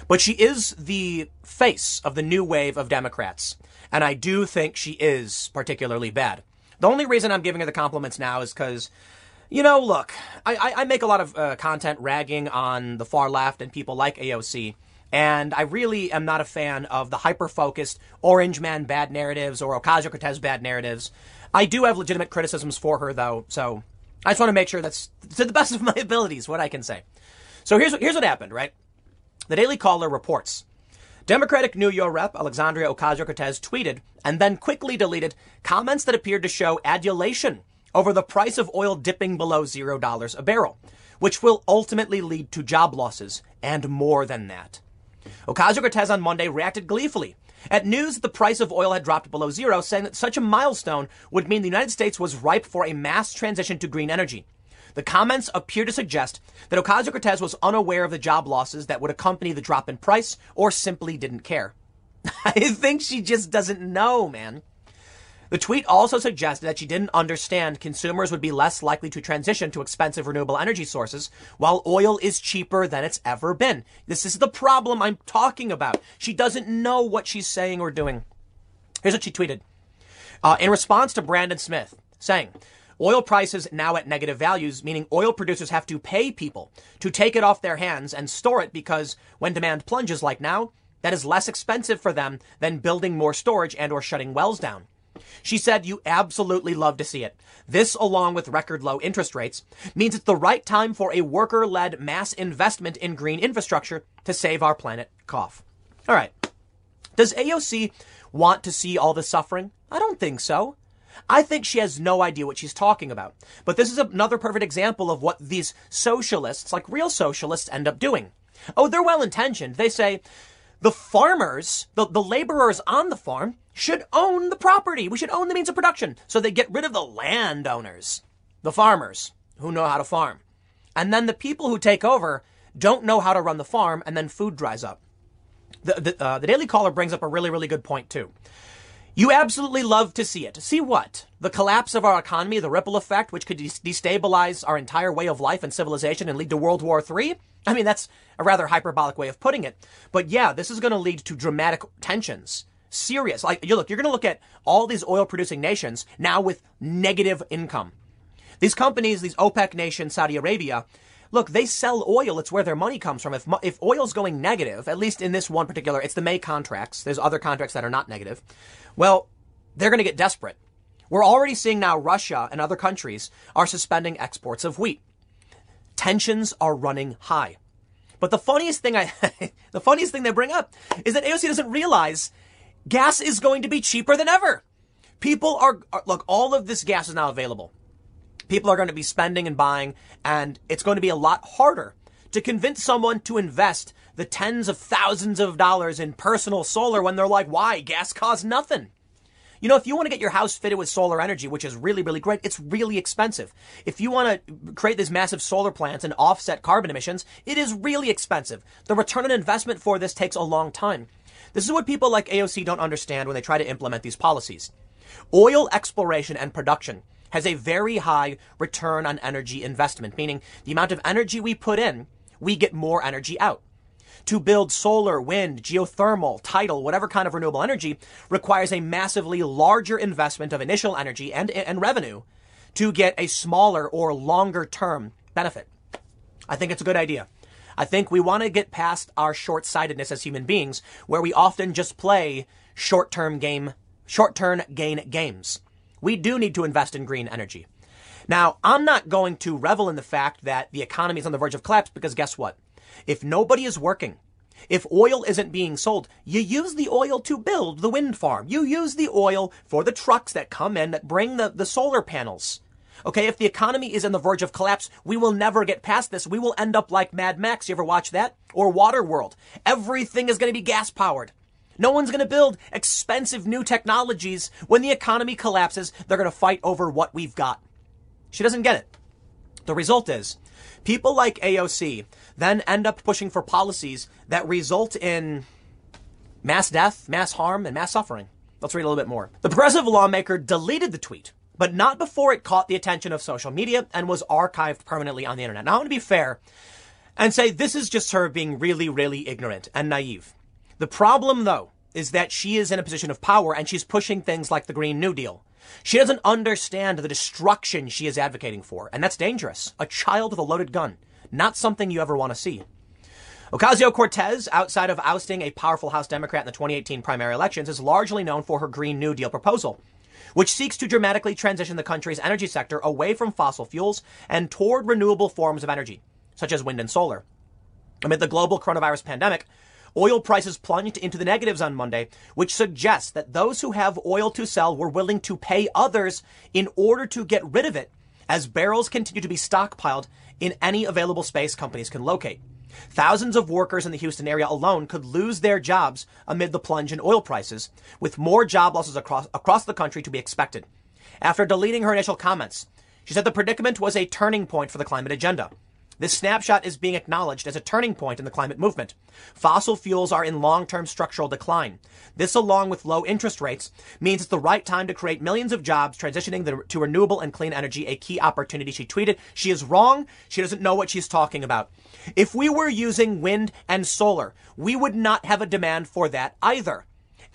But she is the face of the new wave of Democrats. And I do think she is particularly bad. The only reason I'm giving her the compliments now is because, you know, look, I make a lot of content ragging on the far left and people like AOC. And I really am not a fan of the hyper-focused Orange Man bad narratives or Ocasio-Cortez bad narratives. I do have legitimate criticisms for her, though, so I just want to make sure that's, to the best of my abilities, what I can say. So here's what happened, right? The Daily Caller reports, Democratic New York Rep. Alexandria Ocasio-Cortez tweeted and then quickly deleted comments that appeared to show adulation over the price of oil dipping below $0 a barrel, which will ultimately lead to job losses and more than that. Ocasio-Cortez on Monday reacted gleefully at news that the price of oil had dropped below zero, saying that such a milestone would mean the United States was ripe for a mass transition to green energy. The comments appear to suggest that Ocasio-Cortez was unaware of the job losses that would accompany the drop in price or simply didn't care. I think she just doesn't know, man. The tweet also suggested that she didn't understand consumers would be less likely to transition to expensive renewable energy sources while oil is cheaper than it's ever been. This is the problem I'm talking about. She doesn't know what she's saying or doing. Here's what she tweeted in response to Brandon Smith saying, "Oil prices now at negative values, meaning oil producers have to pay people to take it off their hands and store it because when demand plunges like now, that is less expensive for them than building more storage and or shutting wells down." She said, "You absolutely love to see it. This, along with record low interest rates, means it's the right time for a worker-led mass investment in green infrastructure to save our planet." Cough. All right. Does AOC want to see all this suffering? I don't think so. I think she has no idea what she's talking about. But this is another perfect example of what these socialists, like real socialists, end up doing. Oh, they're well-intentioned. They say, the farmers, the laborers on the farm should own the property. We should own the means of production. So they get rid of the landowners, the farmers who know how to farm. And then the people who take over don't know how to run the farm, and then food dries up. The Daily Caller brings up a really, really good point, too. You absolutely love to see it. See what? The collapse of our economy, the ripple effect, which could destabilize our entire way of life and civilization and lead to World War III? I mean, that's a rather hyperbolic way of putting it. But yeah, this is going to lead to dramatic tensions. Serious. Like, you look, you're going to look at all these oil-producing nations now with negative income. These companies, these OPEC nations, Saudi Arabia, look, they sell oil. It's where their money comes from. If oil's going negative, at least in this one particular, it's the May contracts. There's other contracts that are not negative. Well, they're going to get desperate. We're already seeing now Russia and other countries are suspending exports of wheat. Tensions are running high. But the funniest thing they bring up is that AOC doesn't realize gas is going to be cheaper than ever. People are look, all of this gas is now available. People are going to be spending and buying, and it's going to be a lot harder to convince someone to invest the tens of thousands of dollars in personal solar when they're like, why? Gas costs nothing. You know, if you want to get your house fitted with solar energy, which is really, really great, it's really expensive. If you want to create these massive solar plants and offset carbon emissions, it is really expensive. The return on investment for this takes a long time. This is what people like AOC don't understand when they try to implement these policies. Oil exploration and production has a very high return on energy investment, meaning the amount of energy we put in, we get more energy out. To build solar, wind, geothermal, tidal, whatever kind of renewable energy requires a massively larger investment of initial energy and revenue to get a smaller or longer term benefit. I think it's a good idea. I think we want to get past our short-sightedness as human beings, where we often just play short-term gain games. We do need to invest in green energy. Now, I'm not going to revel in the fact that the economy is on the verge of collapse, because guess what? If nobody is working, if oil isn't being sold, you use the oil to build the wind farm. You use the oil for the trucks that come in that bring the solar panels. Okay, if the economy is on the verge of collapse, we will never get past this. We will end up like Mad Max. You ever watch that? Or Waterworld. Everything is going to be gas-powered. No one's going to build expensive new technologies. When the economy collapses, they're going to fight over what we've got. She doesn't get it. The result is people like AOC then end up pushing for policies that result in mass death, mass harm, and mass suffering. Let's read a little bit more. The progressive lawmaker deleted the tweet, but not before it caught the attention of social media and was archived permanently on the internet. Now, I want to be fair and say this is just her being really, really ignorant and naive. The problem, though, is that she is in a position of power and she's pushing things like the Green New Deal. She doesn't understand the destruction she is advocating for, and that's dangerous. A child with a loaded gun, not something you ever want to see. Ocasio-Cortez, outside of ousting a powerful House Democrat in the 2018 primary elections, is largely known for her Green New Deal proposal, which seeks to dramatically transition the country's energy sector away from fossil fuels and toward renewable forms of energy, such as wind and solar. Amid the global coronavirus pandemic, Oil prices plunged into the negatives on Monday, which suggests that those who have oil to sell were willing to pay others in order to get rid of it, as barrels continue to be stockpiled in any available space companies can locate. Thousands of workers in the Houston area alone could lose their jobs amid the plunge in oil prices, with more job losses across the country to be expected. After deleting her initial comments, she said the predicament was a turning point for the climate agenda. This snapshot is being acknowledged as a turning point in the climate movement. Fossil fuels are in long-term structural decline. This, along with low interest rates, means it's the right time to create millions of jobs transitioning to renewable and clean energy, a key opportunity, she tweeted. She is wrong. She doesn't know what she's talking about. If we were using wind and solar, we would not have a demand for that either.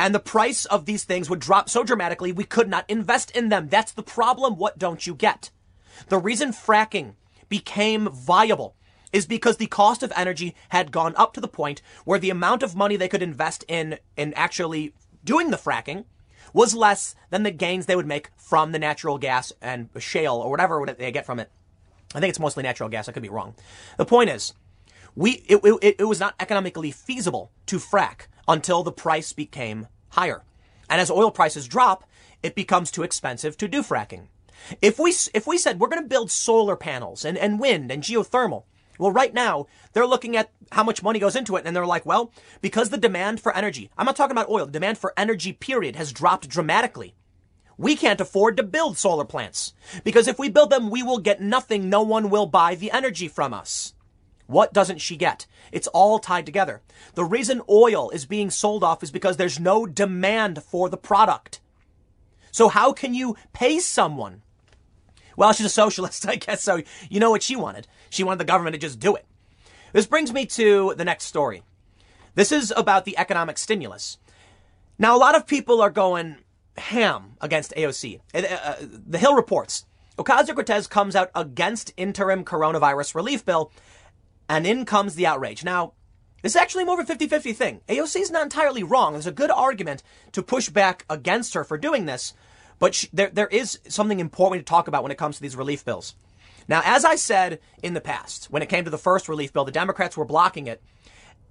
And the price of these things would drop so dramatically we could not invest in them. That's the problem. What don't you get? The reason fracking became viable is because the cost of energy had gone up to the point where the amount of money they could invest in actually doing the fracking was less than the gains they would make from the natural gas and shale or whatever they get from it. I think it's mostly natural gas. I could be wrong. The point is, it was not economically feasible to frack until the price became higher. And as oil prices drop, it becomes too expensive to do fracking. If we said we're going to build solar panels and wind and geothermal, well, right now they're looking at how much money goes into it. And they're like, well, because the demand for energy, I'm not talking about oil, the demand for energy period has dropped dramatically. We can't afford to build solar plants because if we build them, we will get nothing. No one will buy the energy from us. What doesn't she get? It's all tied together. The reason oil is being sold off is because there's no demand for the product. So how can you pay someone? Well, she's a socialist, I guess, so you know what she wanted. She wanted the government to just do it. This brings me to the next story. This is about the economic stimulus. Now, a lot of people are going ham against AOC. The Hill reports, Ocasio-Cortez comes out against interim coronavirus relief bill, and in comes the outrage. Now, this is actually more of a 50-50 thing. AOC is not entirely wrong. There's a good argument to push back against her for doing this. But there is something important to talk about when it comes to these relief bills. Now, as I said in the past, when it came to the first relief bill, the Democrats were blocking it.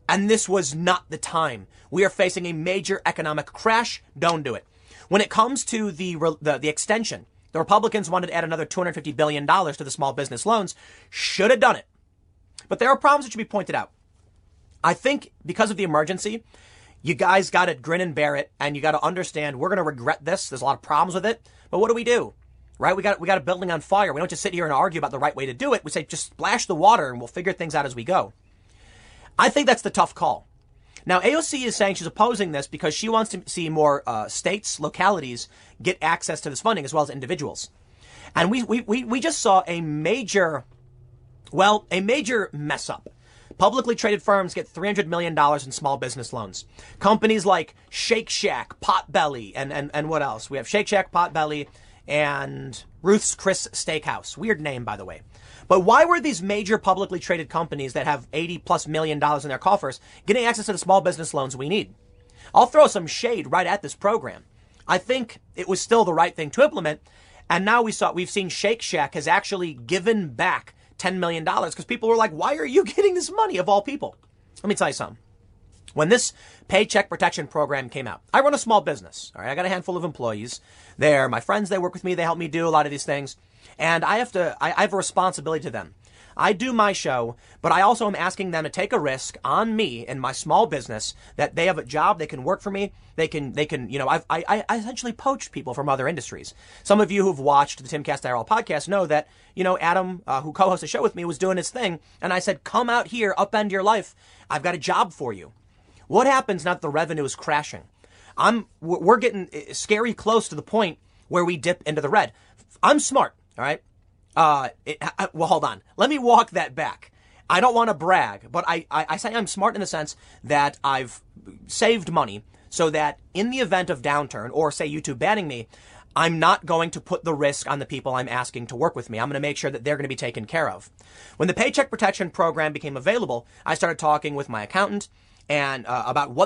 And this was not the time. We are facing a major economic crash. Don't do it. When it comes to the extension, the Republicans wanted to add another $250 billion to the small business loans. Should have done it. But there are problems that should be pointed out. I think because of the emergency, you guys got to grin and bear it, and you got to understand we're going to regret this. There's a lot of problems with it, but what do? Right? We got a building on fire. We don't just sit here and argue about the right way to do it. We say just splash the water, and we'll figure things out as we go. I think that's the tough call. Now, AOC is saying she's opposing this because she wants to see more states, localities get access to this funding as well as individuals. And we just saw a major mess up. Publicly traded firms get $300 million in small business loans. Companies like Shake Shack, Potbelly, and what else? We have Shake Shack, Potbelly, and Ruth's Chris Steakhouse. Weird name, by the way. But why were these major publicly traded companies that have $80+ million in their coffers getting access to the small business loans we need? I'll throw some shade right at this program. I think it was still the right thing to implement. And now we've seen Shake Shack has actually given back $10 million because people were like, why are you getting this money of all people? Let me tell you something. When this Paycheck Protection Program came out, I run a small business. All right. I got a handful of employees. They're my friends. They work with me. They help me do a lot of these things. And I have a responsibility to them. I do my show, but I also am asking them to take a risk on me and my small business that they have a job. They can work for me. They can, you know, I essentially poached people from other industries. Some of you who've watched the Timcast IRL podcast know that, you know, Adam, who co-hosts the show with me, was doing his thing. And I said, come out here, upend your life. I've got a job for you. What happens now that the revenue is crashing? We're getting scary close to the point where we dip into the red. I'm smart. All right. Well, hold on. Let me walk that back. I don't want to brag, but I say I'm smart in the sense that I've saved money so that in the event of downturn or say YouTube banning me, I'm not going to put the risk on the people I'm asking to work with me. I'm going to make sure that they're going to be taken care of. When the Paycheck Protection Program became available, I started talking with my accountant and about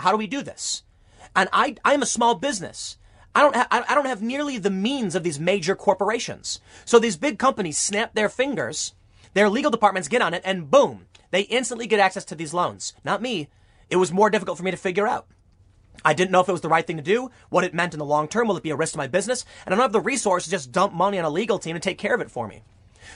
how do we do this? And I'm a small business. I don't have nearly the means of these major corporations. So these big companies snap their fingers, their legal departments get on it, and boom, they instantly get access to these loans. Not me. it was more difficult for me to figure out. I didn't know if it was the right thing to do, what it meant in the long term, will it be a risk to my business? And I don't have the resources to just dump money on a legal team to take care of it for me.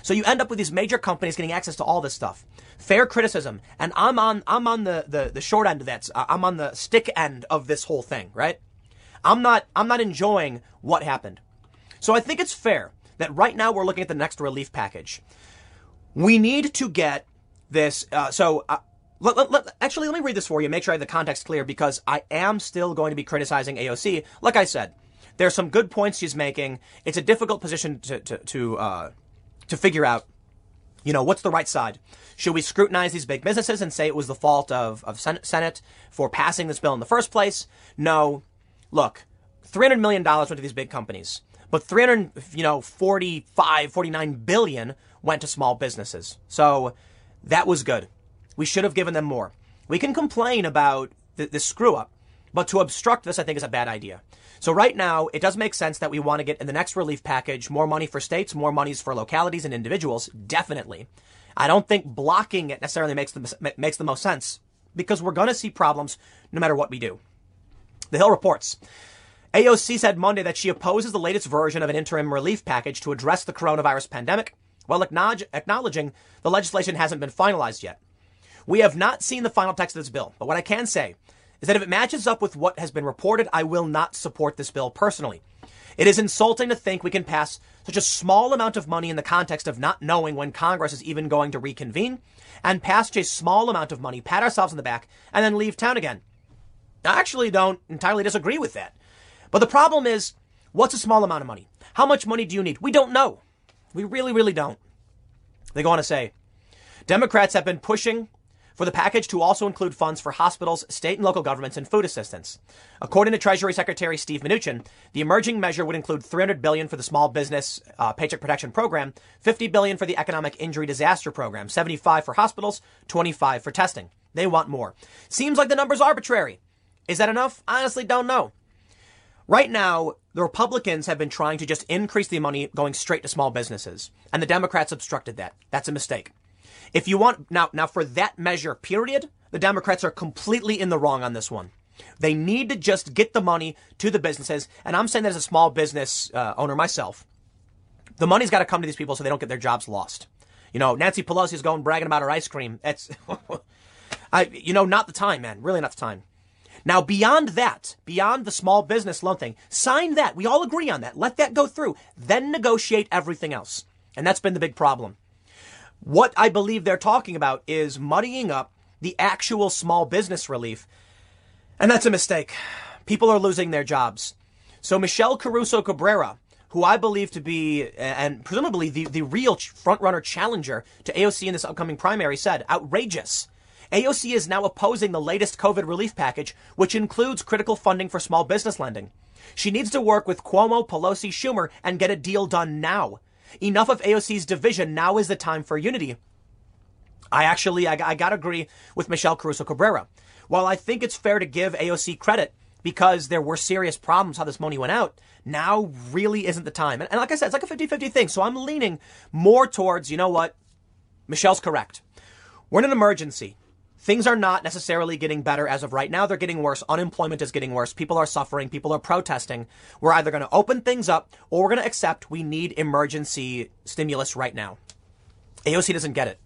So you end up with these major companies getting access to all this stuff. Fair criticism. And I'm on the short end of that. I'm on the stick end of this whole thing, right? I'm not enjoying what happened. So I think it's fair that right now we're looking at the next relief package. We need to get this. Actually, let me read this for you. Make sure I have the context clear, because I am still going to be criticizing AOC. Like I said, there's some good points she's making. It's a difficult position to figure out, you know, what's the right side. Should we scrutinize these big businesses and say it was the fault of Senate for passing this bill in the first place? No. Look, $300 million went to these big companies, but 49 billion went to small businesses. So that was good. We should have given them more. We can complain about this screw up, but to obstruct this, I think, is a bad idea. So right now, it does make sense that we want to get in the next relief package more money for states, more monies for localities and individuals. Definitely. I don't think blocking it necessarily makes the most sense, because we're going to see problems no matter what we do. The Hill reports, AOC said Monday that she opposes the latest version of an interim relief package to address the coronavirus pandemic, while acknowledging the legislation hasn't been finalized yet. We have not seen the final text of this bill, but what I can say is that if it matches up with what has been reported, I will not support this bill personally. It is insulting to think we can pass such a small amount of money in the context of not knowing when Congress is even going to reconvene, and pass such a small amount of money, pat ourselves on the back, and then leave town again. I actually don't entirely disagree with that. But the problem is, what's a small amount of money? How much money do you need? We don't know. We really, really don't. They go on to say, Democrats have been pushing for the package to also include funds for hospitals, state and local governments, and food assistance. According to Treasury Secretary Steve Mnuchin, the emerging measure would include $300 billion for the Small Business Paycheck Protection Program, $50 billion for the Economic Injury Disaster Program, $75 for hospitals, $25 for testing. They want more. Seems like the number's arbitrary. Is that enough? I honestly don't know. Right now, the Republicans have been trying to just increase the money going straight to small businesses, and the Democrats obstructed that. That's a mistake. If you want, now for that measure, period, the Democrats are completely in the wrong on this one. They need to just get the money to the businesses. And I'm saying that as a small business owner myself, the money's got to come to these people so they don't get their jobs lost. You know, Nancy Pelosi is going bragging about her ice cream. That's, not the time, man. Really not the time. Now, beyond that, beyond the small business loan thing, sign that. We all agree on that. Let that go through. Then negotiate everything else. And that's been the big problem. What I believe they're talking about is muddying up the actual small business relief. And that's a mistake. People are losing their jobs. So Michelle Caruso Cabrera, who I believe to be, and presumably the real front-runner challenger to AOC in this upcoming primary, said, outrageous. AOC is now opposing the latest COVID relief package, which includes critical funding for small business lending. She needs to work with Cuomo, Pelosi, Schumer, and get a deal done now. Enough of AOC's division. Now is the time for unity. I got to agree with Michelle Caruso Cabrera. While I think it's fair to give AOC credit because there were serious problems how this money went out, now really isn't the time. And like I said, it's like a 50-50 thing. So I'm leaning more towards, you know what? Michelle's correct. We're in an emergency. Things are not necessarily getting better as of right now. They're getting worse. Unemployment is getting worse. People are suffering. People are protesting. We're either going to open things up or we're going to accept we need emergency stimulus right now. AOC doesn't get it.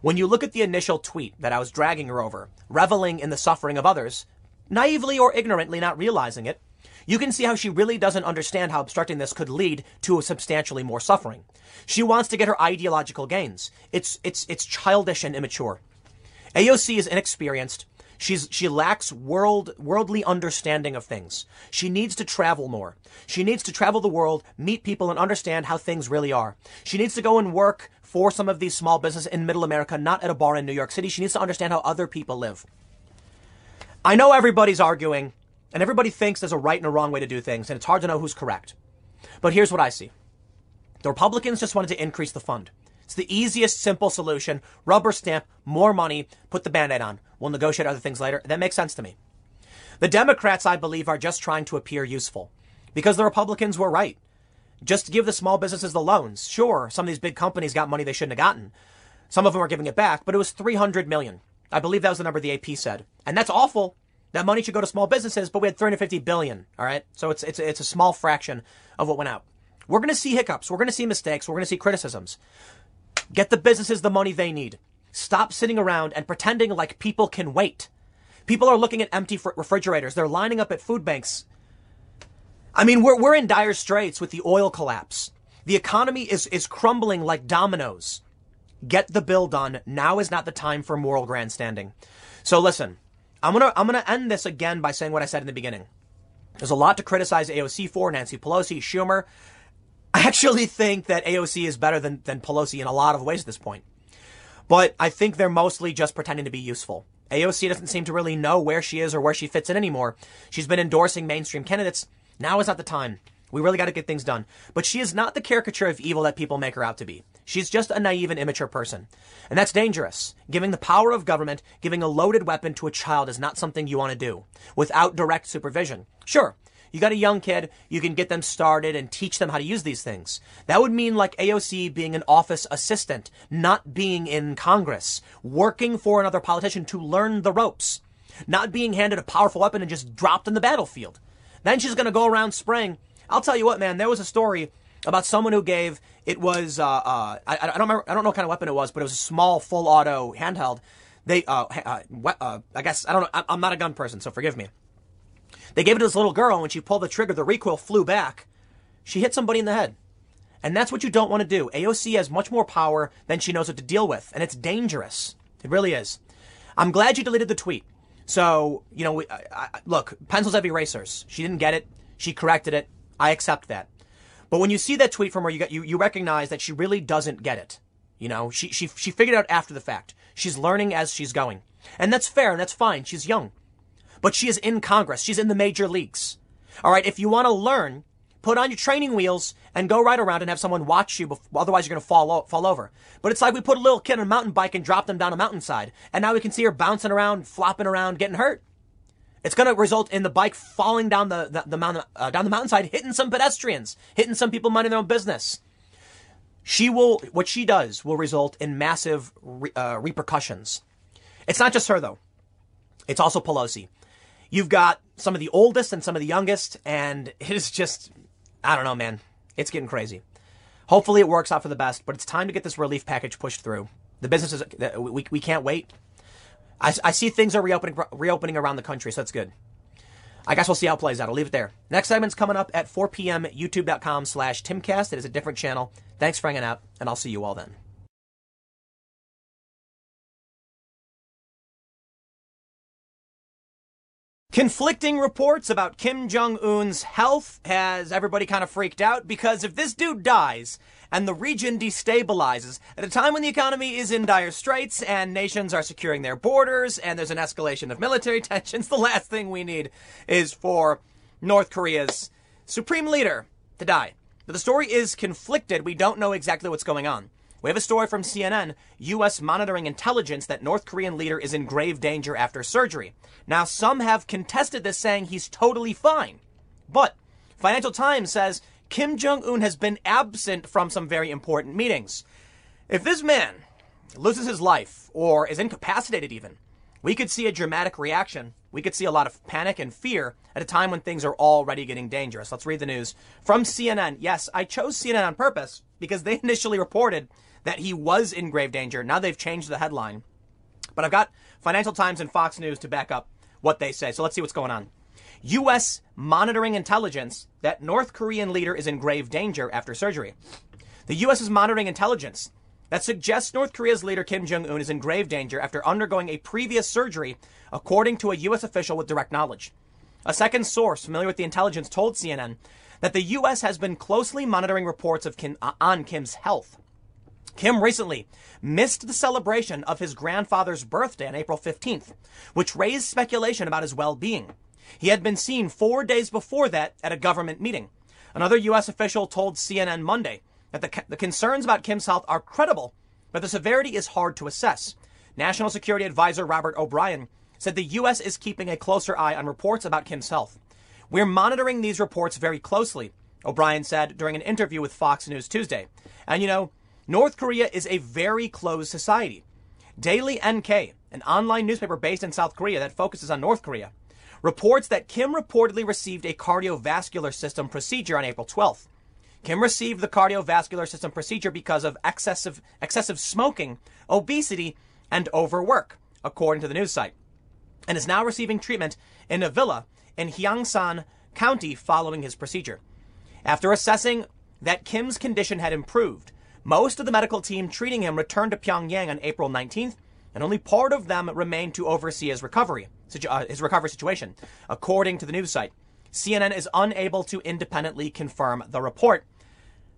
When you look at the initial tweet that I was dragging her over, reveling in the suffering of others, naively or ignorantly not realizing it, you can see how she really doesn't understand how obstructing this could lead to substantially more suffering. She wants to get her ideological gains. It's childish and immature. AOC is inexperienced. She lacks worldly understanding of things. She needs to travel more. She needs to travel the world, meet people, and understand how things really are. She needs to go and work for some of these small businesses in Middle America, not at a bar in New York City. She needs to understand how other people live. I know everybody's arguing, and everybody thinks there's a right and a wrong way to do things, and it's hard to know who's correct. But here's what I see. The Republicans just wanted to increase the fund. It's the easiest, simple solution. Rubber stamp, more money, put the Band-Aid on. We'll negotiate other things later. That makes sense to me. The Democrats, I believe, are just trying to appear useful because the Republicans were right. Just give the small businesses the loans. Sure, some of these big companies got money they shouldn't have gotten. Some of them are giving it back, but it was $300 million. I believe that was the number the AP said. And that's awful. That money should go to small businesses, but we had $350 billion, all right? So it's a small fraction of what went out. We're going to see hiccups. We're going to see mistakes. We're going to see criticisms. Get the businesses the money they need. Stop sitting around and pretending like people can wait. People are looking at empty refrigerators. They're lining up at food banks. I mean, we're in dire straits with the oil collapse. The economy is crumbling like dominoes. Get the bill done. Now is not the time for moral grandstanding. So listen, I'm gonna end this again by saying what I said in the beginning. There's a lot to criticize AOC for, Nancy Pelosi, Schumer. I actually think that AOC is better than Pelosi in a lot of ways at this point. But I think they're mostly just pretending to be useful. AOC doesn't seem to really know where she is or where she fits in anymore. She's been endorsing mainstream candidates. Now is not the time. We really got to get things done. But she is not the caricature of evil that people make her out to be. She's just a naive and immature person. And that's dangerous. Giving the power of government, giving a loaded weapon to a child is not something you want to do without direct supervision. Sure, you got a young kid, you can get them started and teach them how to use these things. That would mean like AOC being an office assistant, not being in Congress, working for another politician to learn the ropes, not being handed a powerful weapon and just dropped in the battlefield. Then she's going to go around spraying. I'll tell you what, man, there was a story about someone who gave, it was, I don't know what kind of weapon it was, but it was a small full auto handheld. They, I guess, I don't know. I'm not a gun person, so forgive me. They gave it to this little girl and when she pulled the trigger, the recoil flew back. She hit somebody in the head. And that's what you don't want to do. AOC has much more power than she knows what to deal with. And it's dangerous. It really is. I'm glad you deleted the tweet. So, you know, look, pencils have erasers. She didn't get it. She corrected it. I accept that. But when you see that tweet from her, you recognize that she really doesn't get it. You know, she figured it out after the fact. She's learning as she's going. And that's fair and that's fine. She's young. But she is in Congress. She's in the major leagues. All right. If you want to learn, put on your training wheels and go right around and have someone watch you. Otherwise, you're going to fall over. But it's like we put a little kid on a mountain bike and dropped them down a mountainside. And now we can see her bouncing around, flopping around, getting hurt. It's going to result in the bike falling down the mountain, down the mountainside, hitting some pedestrians, hitting some people minding their own business. What she does will result in massive repercussions. It's not just her, though. It's also Pelosi. You've got some of the oldest and some of the youngest, and it is just, I don't know, man. It's getting crazy. Hopefully it works out for the best, but it's time to get this relief package pushed through. The businesses, we can't wait. I see things are reopening around the country, so that's good. I guess we'll see how it plays out. I'll leave it there. Next segment's coming up at 4 p.m. YouTube.com/Timcast. It is a different channel. Thanks for hanging out, and I'll see you all then. Conflicting reports about Kim Jong-un's health has everybody kind of freaked out because if this dude dies and the region destabilizes at a time when the economy is in dire straits and nations are securing their borders and there's an escalation of military tensions, the last thing we need is for North Korea's supreme leader to die. But the story is conflicted. We don't know exactly what's going on. We have a story from CNN, U.S. monitoring intelligence that North Korean leader is in grave danger after surgery. Now, some have contested this, saying he's totally fine. But Financial Times says Kim Jong-un has been absent from some very important meetings. If this man loses his life or is incapacitated even, we could see a dramatic reaction. We could see a lot of panic and fear at a time when things are already getting dangerous. Let's read the news from CNN. Yes, I chose CNN on purpose because they initially reported that he was in grave danger. Now they've changed the headline. But I've got Financial Times and Fox News to back up what they say. So let's see what's going on. U.S. monitoring intelligence that North Korean leader is in grave danger after surgery. The U.S. is monitoring intelligence that suggests North Korea's leader Kim Jong-un is in grave danger after undergoing a previous surgery, according to a U.S. official with direct knowledge. A second source familiar with the intelligence told CNN that the U.S. has been closely monitoring reports of on Kim's health. Kim recently missed the celebration of his grandfather's birthday on April 15th, which raised speculation about his well-being. He had been seen 4 days before that at a government meeting. Another U.S. official told CNN Monday that the concerns about Kim's health are credible, but the severity is hard to assess. National Security Advisor Robert O'Brien said the U.S. is keeping a closer eye on reports about Kim's health. We're monitoring these reports very closely, O'Brien said during an interview with Fox News Tuesday. And you know, North Korea is a very closed society. Daily NK, an online newspaper based in South Korea that focuses on North Korea, reports that Kim reportedly received a cardiovascular system procedure on April 12th. Kim received the cardiovascular system procedure because of excessive smoking, obesity, and overwork, according to the news site, and is now receiving treatment in a villa in Gyeongsan County following his procedure. After assessing that Kim's condition had improved, most of the medical team treating him returned to Pyongyang on April 19th, and only part of them remained to oversee his recovery situation, according to the news site. CNN is unable to independently confirm the report.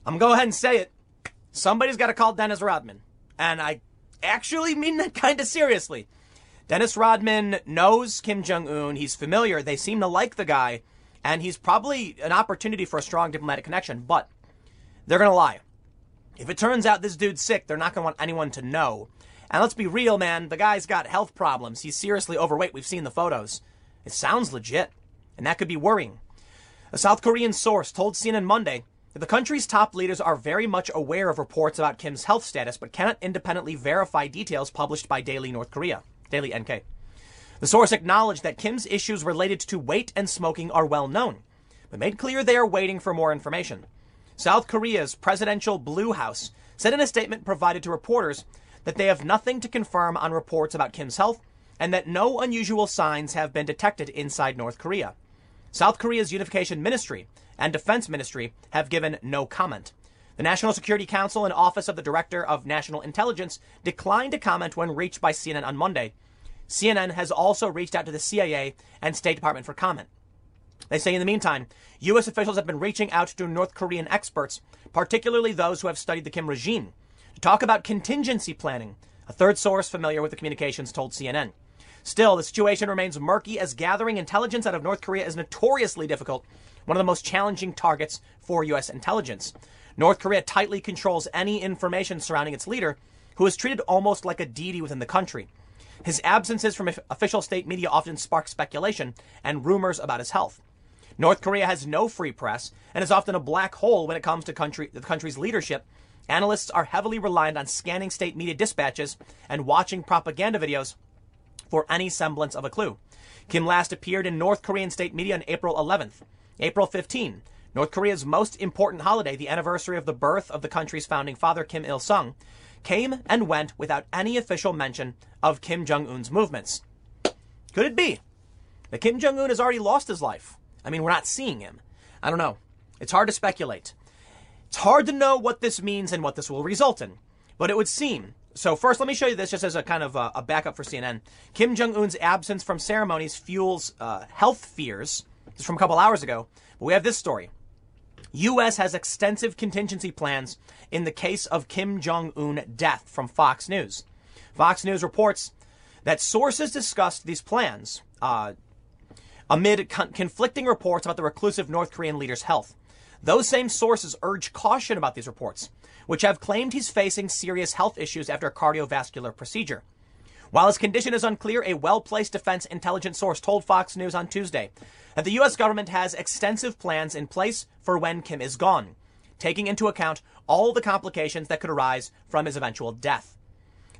I'm going to go ahead and say it. Somebody's got to call Dennis Rodman. And I actually mean that kind of seriously. Dennis Rodman knows Kim Jong-un. He's familiar. They seem to like the guy. And he's probably an opportunity for a strong diplomatic connection. But they're going to lie. If it turns out this dude's sick, they're not going to want anyone to know. And let's be real, man. The guy's got health problems. He's seriously overweight. We've seen the photos. It sounds legit. And that could be worrying. A South Korean source told CNN Monday that the country's top leaders are very much aware of reports about Kim's health status, but cannot independently verify details published by Daily North Korea, Daily NK. The source acknowledged that Kim's issues related to weight and smoking are well known, but made clear they are waiting for more information. South Korea's presidential Blue House said in a statement provided to reporters that they have nothing to confirm on reports about Kim's health and that no unusual signs have been detected inside North Korea. South Korea's Unification Ministry and Defense Ministry have given no comment. The National Security Council and Office of the Director of National Intelligence declined to comment when reached by CNN on Monday. CNN has also reached out to the CIA and State Department for comment. They say in the meantime, U.S. officials have been reaching out to North Korean experts, particularly those who have studied the Kim regime, to talk about contingency planning, a third source familiar with the communications told CNN. Still, the situation remains murky as gathering intelligence out of North Korea is notoriously difficult, one of the most challenging targets for U.S. intelligence. North Korea tightly controls any information surrounding its leader, who is treated almost like a deity within the country. His absences from official state media often spark speculation and rumors about his health. North Korea has no free press and is often a black hole when it comes to the country's leadership. Analysts are heavily reliant on scanning state media dispatches and watching propaganda videos for any semblance of a clue. Kim last appeared in North Korean state media on April 11th. April 15, North Korea's most important holiday, the anniversary of the birth of the country's founding father, Kim Il-sung, came and went without any official mention of Kim Jong-un's movements. Could it be that Kim Jong-un has already lost his life? I mean, we're not seeing him. I don't know. It's hard to speculate. It's hard to know what this means and what this will result in, but it would seem. So first, let me show you this just as a kind of a backup for CNN. Kim Jong-un's absence from ceremonies fuels health fears. This is from a couple hours ago. But we have this story. U.S. has extensive contingency plans in the case of Kim Jong-un death from Fox News. Fox News reports that sources discussed these plans amid conflicting reports about the reclusive North Korean leader's health. Those same sources urge caution about these reports, which have claimed he's facing serious health issues after a cardiovascular procedure. While his condition is unclear, a well-placed defense intelligence source told Fox News on Tuesday that the U.S. government has extensive plans in place for when Kim is gone, taking into account all the complications that could arise from his eventual death.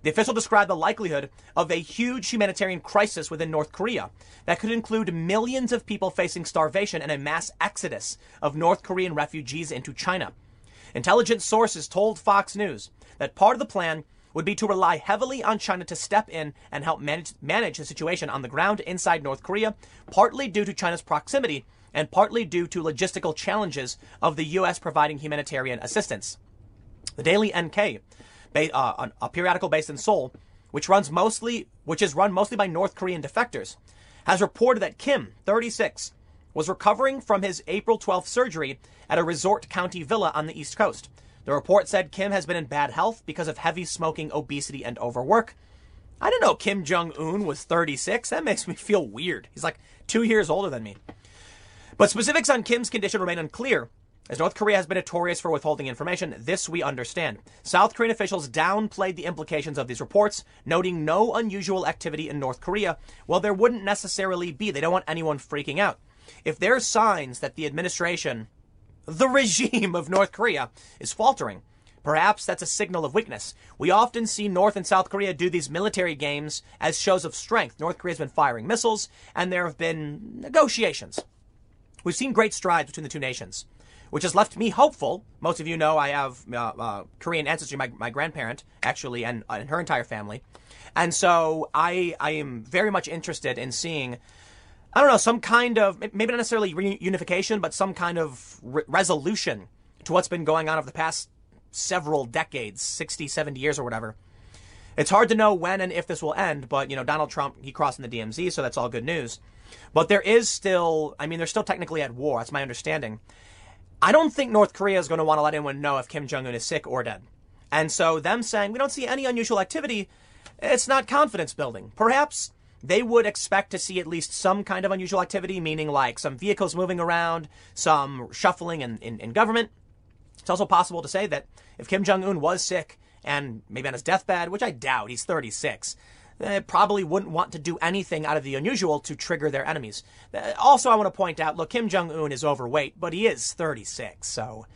The official described the likelihood of a huge humanitarian crisis within North Korea that could include millions of people facing starvation and a mass exodus of North Korean refugees into China. Intelligence sources told Fox News that part of the plan would be to rely heavily on China to step in and help manage the situation on the ground inside North Korea, partly due to China's proximity and partly due to logistical challenges of the U.S. providing humanitarian assistance. The Daily NK, a periodical based in Seoul, which is run mostly by North Korean defectors, has reported that Kim, 36, was recovering from his April 12th surgery at a resort county villa on the East Coast. The report said Kim has been in bad health because of heavy smoking, obesity, and overwork. I didn't know Kim Jong-un was 36. That makes me feel weird. He's like 2 years older than me. But specifics on Kim's condition remain unclear, as North Korea has been notorious for withholding information. This we understand. South Korean officials downplayed the implications of these reports, noting no unusual activity in North Korea. Well, there wouldn't necessarily be. They don't want anyone freaking out. If there are signs that the administration, the regime of North Korea, is faltering, Perhaps that's a signal of weakness. We often see North and South Korea do these military games as shows of strength. North Korea's been firing missiles, and there have been negotiations. We've seen great strides between the two nations, which has left me hopeful. Most of you know I have Korean ancestry, my grandparent, actually, and her entire family. And so I am very much interested in seeing, I don't know, some kind of, maybe not necessarily reunification, but some kind of resolution to what's been going on over the past several decades, 60, 70 years or whatever. It's hard to know when and if this will end, but, you know, Donald Trump, he crossed in the DMZ, so that's all good news. But there is still, I mean, they're still technically at war. That's my understanding. I don't think North Korea is going to want to let anyone know if Kim Jong-un is sick or dead. And so them saying, we don't see any unusual activity, it's not confidence building. Perhaps they would expect to see at least some kind of unusual activity, meaning like some vehicles moving around, some shuffling in government. It's also possible to say that if Kim Jong-un was sick and maybe on his deathbed, which I doubt, he's 36, they probably wouldn't want to do anything out of the unusual to trigger their enemies. Also, I want to point out, look, Kim Jong-un is overweight, but he is 36. So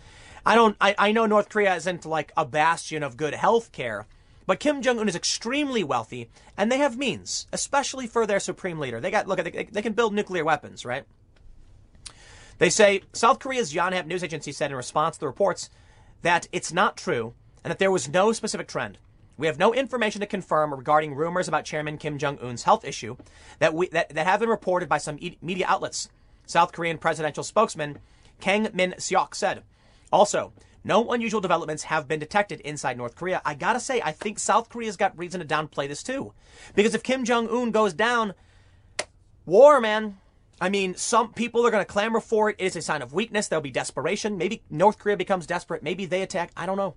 I know North Korea isn't like a bastion of good health care, but Kim Jong-un is extremely wealthy and they have means, especially for their supreme leader. They got, look, they can build nuclear weapons, right? They say South Korea's Yonhap news agency said in response to the reports that it's not true and that there was no specific trend. We have no information to confirm regarding rumors about Chairman Kim Jong-un's health issue that have been reported by some media outlets, South Korean presidential spokesman Kang Min-seok said. Also, no unusual developments have been detected inside North Korea. I gotta say, I think South Korea's got reason to downplay this too. Because if Kim Jong-un goes down, war, man. I mean, some people are going to clamor for it. It is a sign of weakness. There'll be desperation. Maybe North Korea becomes desperate. Maybe they attack. I don't know.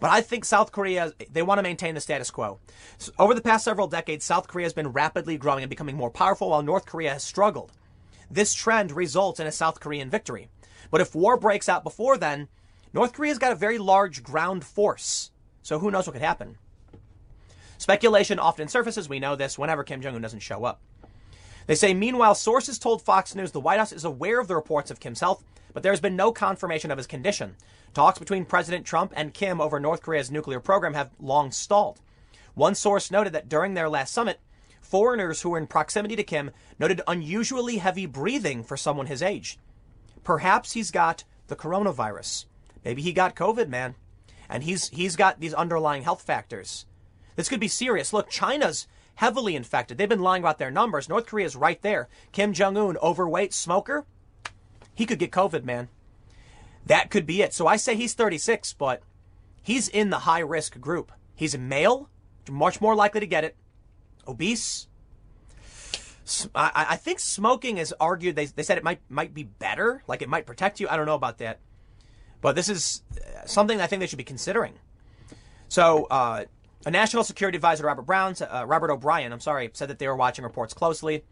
But I think South Korea, they want to maintain the status quo. So over the past several decades, South Korea has been rapidly growing and becoming more powerful while North Korea has struggled. This trend results in a South Korean victory. But if war breaks out before then, North Korea's got a very large ground force. So who knows what could happen? Speculation often surfaces. We know this whenever Kim Jong-un doesn't show up. They say, meanwhile, sources told Fox News the White House is aware of the reports of Kim's health, but there has been no confirmation of his condition. Talks between President Trump and Kim over North Korea's nuclear program have long stalled. One source noted that during their last summit, foreigners who were in proximity to Kim noted unusually heavy breathing for someone his age. Perhaps he's got the coronavirus. Maybe he got COVID, man. And he's got these underlying health factors. This could be serious. Look, China's heavily infected. They've been lying about their numbers. North Korea's right there. Kim Jong-un, overweight, smoker. He could get COVID, man. That could be it. So I say he's 36, but he's in the high-risk group. He's a male, much more likely to get it, obese. I think smoking is argued. They said it might be better, like it might protect you. I don't know about that. But this is something I think they should be considering. So a National Security Advisor, Robert O'Brien, said that they were watching reports closely.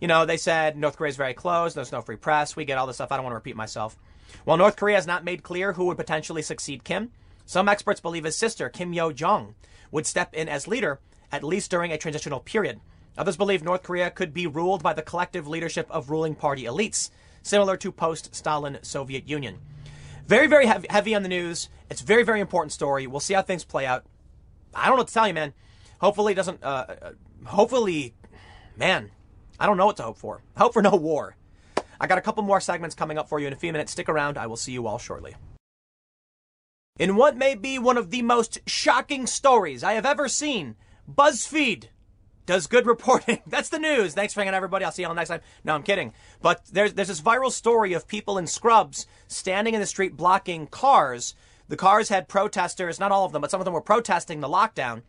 You know, they said North Korea's very close. There's no free press. We get all this stuff. I don't want to repeat myself. While North Korea has not made clear who would potentially succeed Kim, some experts believe his sister, Kim Yo-jong, would step in as leader, at least during a transitional period. Others believe North Korea could be ruled by the collective leadership of ruling party elites, similar to post-Stalin Soviet Union. Very, very heavy on the news. It's a very, very important story. We'll see how things play out. I don't know what to tell you, man. Hopefully it doesn't, man, I don't know what to hope for. Hope for no war. I got a couple more segments coming up for you in a few minutes. Stick around. I will see you all shortly. In what may be one of the most shocking stories I have ever seen, BuzzFeed does good reporting. That's the news. Thanks for hanging out, everybody. I'll see you all next time. No, I'm kidding. But there's this viral story of people in scrubs standing in the street blocking cars. The cars had protesters, not all of them, but some of them were protesting the lockdown.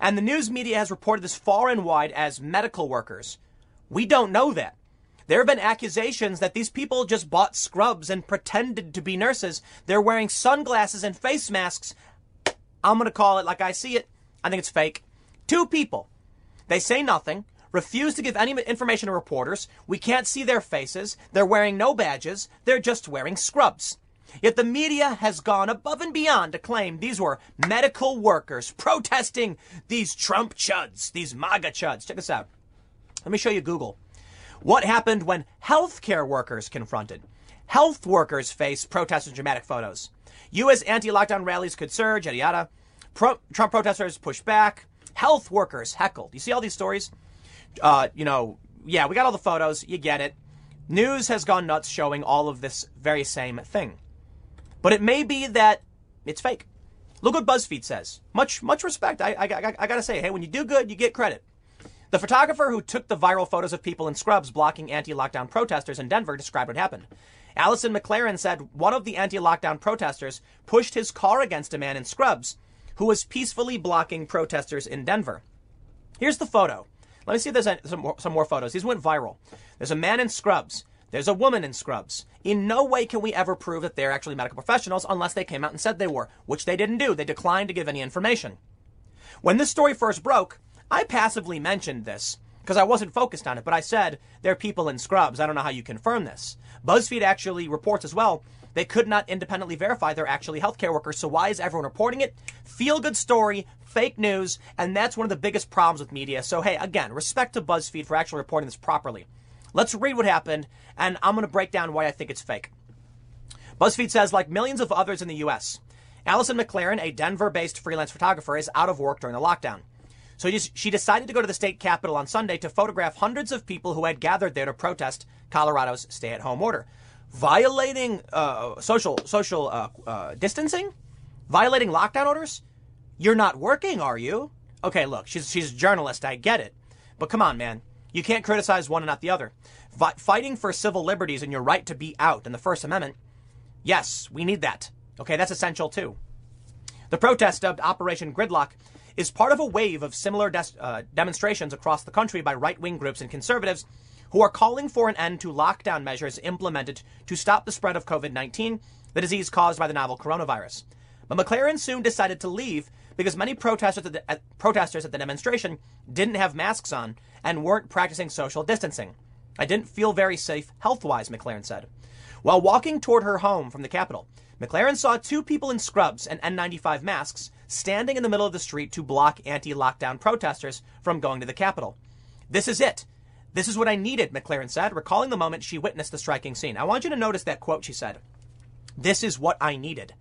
And the news media has reported this far and wide as medical workers. We don't know that. There have been accusations that these people just bought scrubs and pretended to be nurses. They're wearing sunglasses and face masks. I'm going to call it like I see it. I think it's fake. Two people. They say nothing, refuse to give any information to reporters. We can't see their faces. They're wearing no badges. They're just wearing scrubs. Yet the media has gone above and beyond to claim these were medical workers protesting these Trump chuds, these MAGA chuds. Check this out. Let me show you Google. What happened when healthcare workers confronted? Health workers face protests and dramatic photos. U.S. anti-lockdown rallies could surge, yada, yada. Trump protesters push back. Health workers heckled. You see all these stories? Yeah, we got all the photos. You get it. News has gone nuts showing all of this very same thing. But it may be that it's fake. Look what BuzzFeed says. Much respect. I got to say, hey, when you do good, you get credit. The photographer who took the viral photos of people in scrubs blocking anti-lockdown protesters in Denver described what happened. Allison McLaren said one of the anti-lockdown protesters pushed his car against a man in scrubs who was peacefully blocking protesters in Denver. Here's the photo. Let me see if there's some more photos. These went viral. There's a man in scrubs. There's a woman in scrubs. In no way can we ever prove that they're actually medical professionals unless they came out and said they were, which they didn't do. They declined to give any information. When this story first broke, I passively mentioned this because I wasn't focused on it, but I said, there are people in scrubs. I don't know how you confirm this. BuzzFeed actually reports as well. They could not independently verify they're actually healthcare workers. So why is everyone reporting it? Feel good story, fake news. And that's one of the biggest problems with media. So, hey, again, respect to BuzzFeed for actually reporting this properly. Let's read what happened. And I'm going to break down why I think it's fake. BuzzFeed says, like millions of others in the U.S., Allison McLaren, a Denver-based freelance photographer, is out of work during the lockdown. So she decided to go to the state capitol on Sunday to photograph hundreds of people who had gathered there to protest Colorado's stay-at-home order. Violating social distancing? Violating lockdown orders? You're not working, are you? Okay, look, she's a journalist. I get it. But come on, man. You can't criticize one and not the other. Fighting for civil liberties and your right to be out in the First Amendment, yes, we need that. Okay, that's essential, too. The protest, dubbed Operation Gridlock, is part of a wave of similar demonstrations across the country by right-wing groups and conservatives who are calling for an end to lockdown measures implemented to stop the spread of COVID-19, the disease caused by the novel coronavirus. But McLaren soon decided to leave because many protesters at the demonstration didn't have masks on and weren't practicing social distancing. I didn't feel very safe health-wise, McLaren said. While walking toward her home from the Capitol, McLaren saw two people in scrubs and N95 masks standing in the middle of the street to block anti-lockdown protesters from going to the Capitol. This is it. This is what I needed, McLaren said, recalling the moment she witnessed the striking scene. I want you to notice that quote she said. This is what I needed.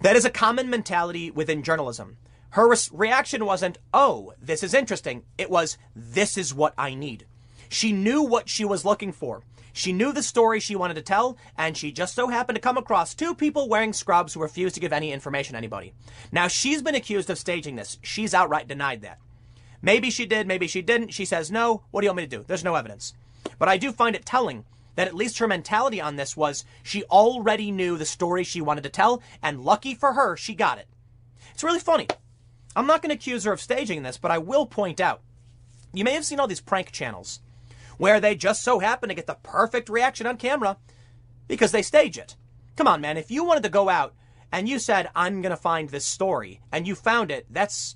That is a common mentality within journalism. Her reaction wasn't, oh, this is interesting. It was, this is what I need. She knew what she was looking for. She knew the story she wanted to tell, and she just so happened to come across two people wearing scrubs who refused to give any information to anybody. Now, she's been accused of staging this. She's outright denied that. Maybe she did, maybe she didn't. She says, no, what do you want me to do? There's no evidence. But I do find it telling that at least her mentality on this was she already knew the story she wanted to tell, and lucky for her, she got it. It's really funny. I'm not going to accuse her of staging this, but I will point out, you may have seen all these prank channels where they just so happen to get the perfect reaction on camera because they stage it. Come on, man. If you wanted to go out and you said, I'm going to find this story, and you found it, that's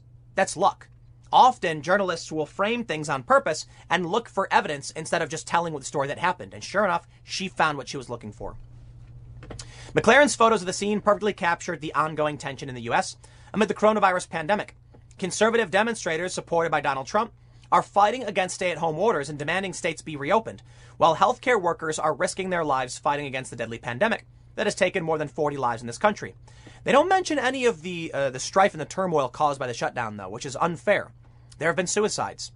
luck. Often, journalists will frame things on purpose and look for evidence instead of just telling what the story that happened. And sure enough, she found what she was looking for. McLaren's photos of the scene perfectly captured the ongoing tension in the U.S. amid the coronavirus pandemic. Conservative demonstrators supported by Donald Trump are fighting against stay-at-home orders and demanding states be reopened, while healthcare workers are risking their lives fighting against the deadly pandemic that has taken more than 40 lives in this country. They don't mention any of the strife and the turmoil caused by the shutdown, though, which is unfair. There have been suicides.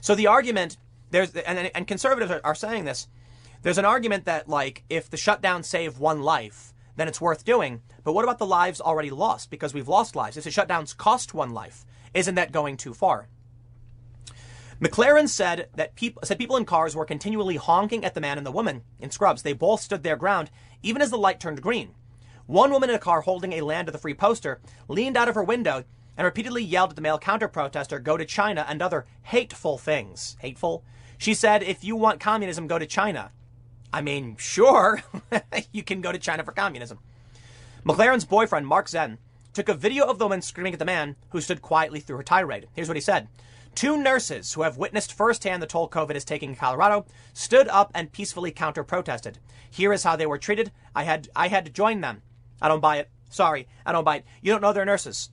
So the argument, and conservatives are saying this, there's an argument that, like, if the shutdown saved one life, then it's worth doing. But what about the lives already lost? Because we've lost lives. If the shutdowns cost one life, isn't that going too far? McLaren said that people in cars were continually honking at the man and the woman in scrubs. They both stood their ground, even as the light turned green. One woman in a car holding a Land of the Free poster leaned out of her window and repeatedly yelled at the male counter-protester, go to China, and other hateful things. Hateful? She said, if you want communism, go to China. I mean, sure, you can go to China for communism. McLaren's boyfriend, Mark Zen, took a video of the woman screaming at the man who stood quietly through her tirade. Here's what he said. Two nurses who have witnessed firsthand the toll COVID is taking in Colorado stood up and peacefully counter-protested. Here is how they were treated. I had to join them. I don't buy it. Sorry, I don't buy it. You don't know they're nurses.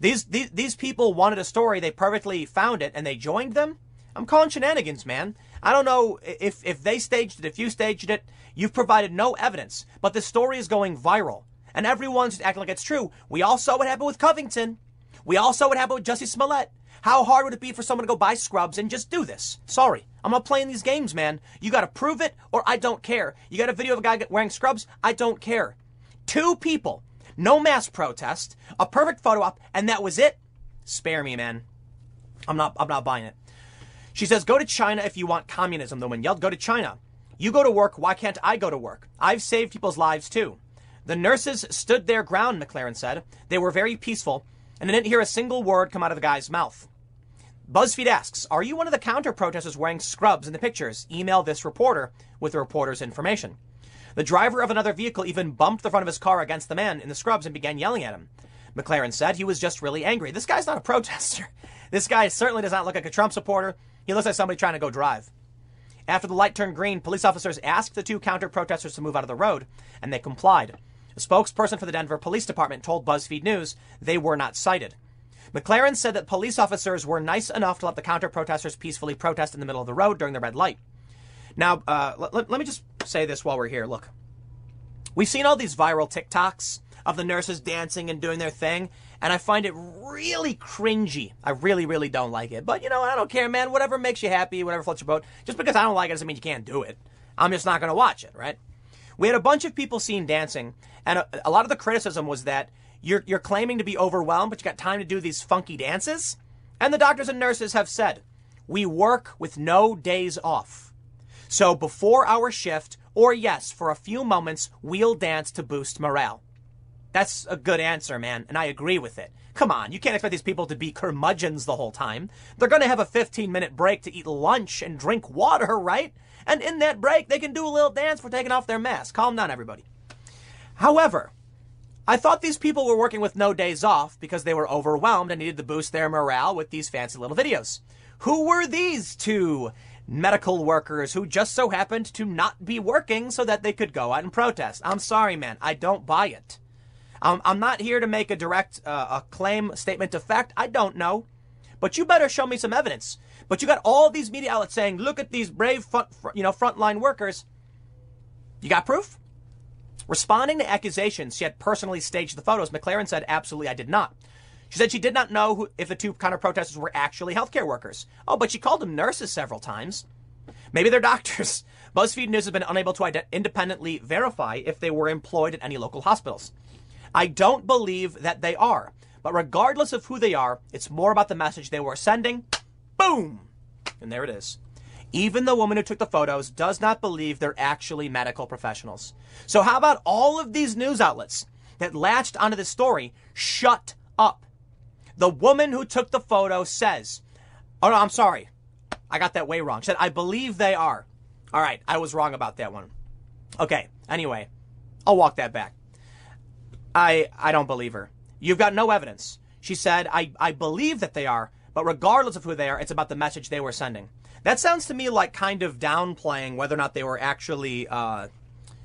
These people wanted a story. They perfectly found it, and they joined them? I'm calling shenanigans, man. I don't know if they staged it, if you staged it. You've provided no evidence, but the story is going viral, and everyone's acting like it's true. We all saw what happened with Covington. We all saw what happened with Jussie Smollett. How hard would it be for someone to go buy scrubs and just do this? Sorry, I'm not playing these games, man. You got to prove it, or I don't care. You got a video of a guy wearing scrubs? I don't care. 2 people, no mass protest, a perfect photo op, and that was it? Spare me, man. I'm not buying it. She says, go to China if you want communism. The woman yelled, go to China. You go to work. Why can't I go to work? I've saved people's lives, too. The nurses stood their ground, McLaren said. They were very peaceful, and I didn't hear a single word come out of the guy's mouth. BuzzFeed asks, are you one of the counter-protesters wearing scrubs in the pictures? Email this reporter with the reporter's information. The driver of another vehicle even bumped the front of his car against the man in the scrubs and began yelling at him. McLaren said he was just really angry. This guy's not a protester. This guy certainly does not look like a Trump supporter. He looks like somebody trying to go drive. After the light turned green, police officers asked the 2 counter-protesters to move out of the road, and they complied. A spokesperson for the Denver Police Department told BuzzFeed News they were not cited. McLaren said that police officers were nice enough to let the counter-protesters peacefully protest in the middle of the road during the red light. Now, let me just say this while we're here. Look, we've seen all these viral TikToks of the nurses dancing and doing their thing, and I find it really cringy. I really, really don't like it. But, you know, I don't care, man. Whatever makes you happy, whatever floats your boat. Just because I don't like it doesn't mean you can't do it. I'm just not going to watch it, right? We had a bunch of people seen dancing, and a lot of the criticism was that you're claiming to be overwhelmed, but you got time to do these funky dances. And the doctors and nurses have said, we work with no days off. So before our shift, or yes, for a few moments, we'll dance to boost morale. That's a good answer, man, and I agree with it. Come on, you can't expect these people to be curmudgeons the whole time. They're going to have a 15-minute break to eat lunch and drink water, right? And in that break, they can do a little dance for taking off their mask. Calm down, everybody. However, I thought these people were working with no days off because they were overwhelmed and needed to boost their morale with these fancy little videos. Who were these 2 medical workers who just so happened to not be working so that they could go out and protest? I'm sorry, man. I don't buy it. I'm not here to make a direct claim, statement of fact. I don't know. But you better show me some evidence. But you got all these media outlets saying, look at these brave, frontline workers. You got proof? Responding to accusations she had personally staged the photos, McLaren said, absolutely, I did not. She said she did not know if the 2 counter-protesters were actually healthcare workers. Oh, but she called them nurses several times. Maybe they're doctors. BuzzFeed News has been unable to independently verify if they were employed at any local hospitals. I don't believe that they are. But regardless of who they are, it's more about the message they were sending. Boom! And there it is. Even the woman who took the photos does not believe they're actually medical professionals. So how about all of these news outlets that latched onto this story? Shut up. The woman who took the photo says, oh, no, I'm sorry. I got that way wrong. She said, I believe they are. All right, I was wrong about that one. Okay, anyway, I'll walk that back. I don't believe her. You've got no evidence. She said, I believe that they are, but regardless of who they are, it's about the message they were sending. That sounds to me like kind of downplaying whether or not they were actually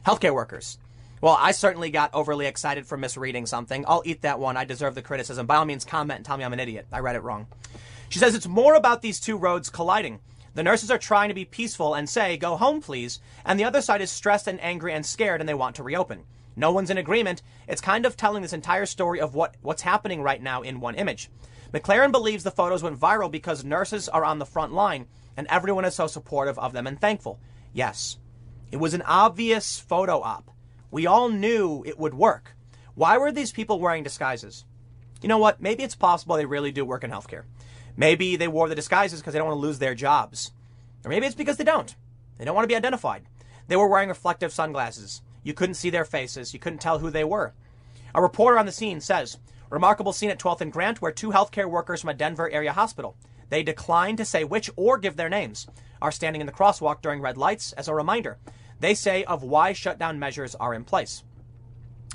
healthcare workers. Well, I certainly got overly excited for misreading something. I'll eat that one. I deserve the criticism. By all means, comment and tell me I'm an idiot. I read it wrong. She says it's more about these 2 roads colliding. The nurses are trying to be peaceful and say, go home, please. And the other side is stressed and angry and scared, and they want to reopen. No one's in agreement. It's kind of telling this entire story of what's happening right now in one image. McLaren believes the photos went viral because nurses are on the front line and everyone is so supportive of them and thankful. Yes, it was an obvious photo op. We all knew it would work. Why were these people wearing disguises? You know what? Maybe it's possible they really do work in healthcare. Maybe they wore the disguises because they don't want to lose their jobs. Or maybe it's because they don't. They don't want to be identified. They were wearing reflective sunglasses. You couldn't see their faces. You couldn't tell who they were. A reporter on the scene says, remarkable scene at 12th and Grant where 2 healthcare workers from a Denver area hospital, they declined to say which or give their names, are standing in the crosswalk during red lights as a reminder. They say of why shutdown measures are in place.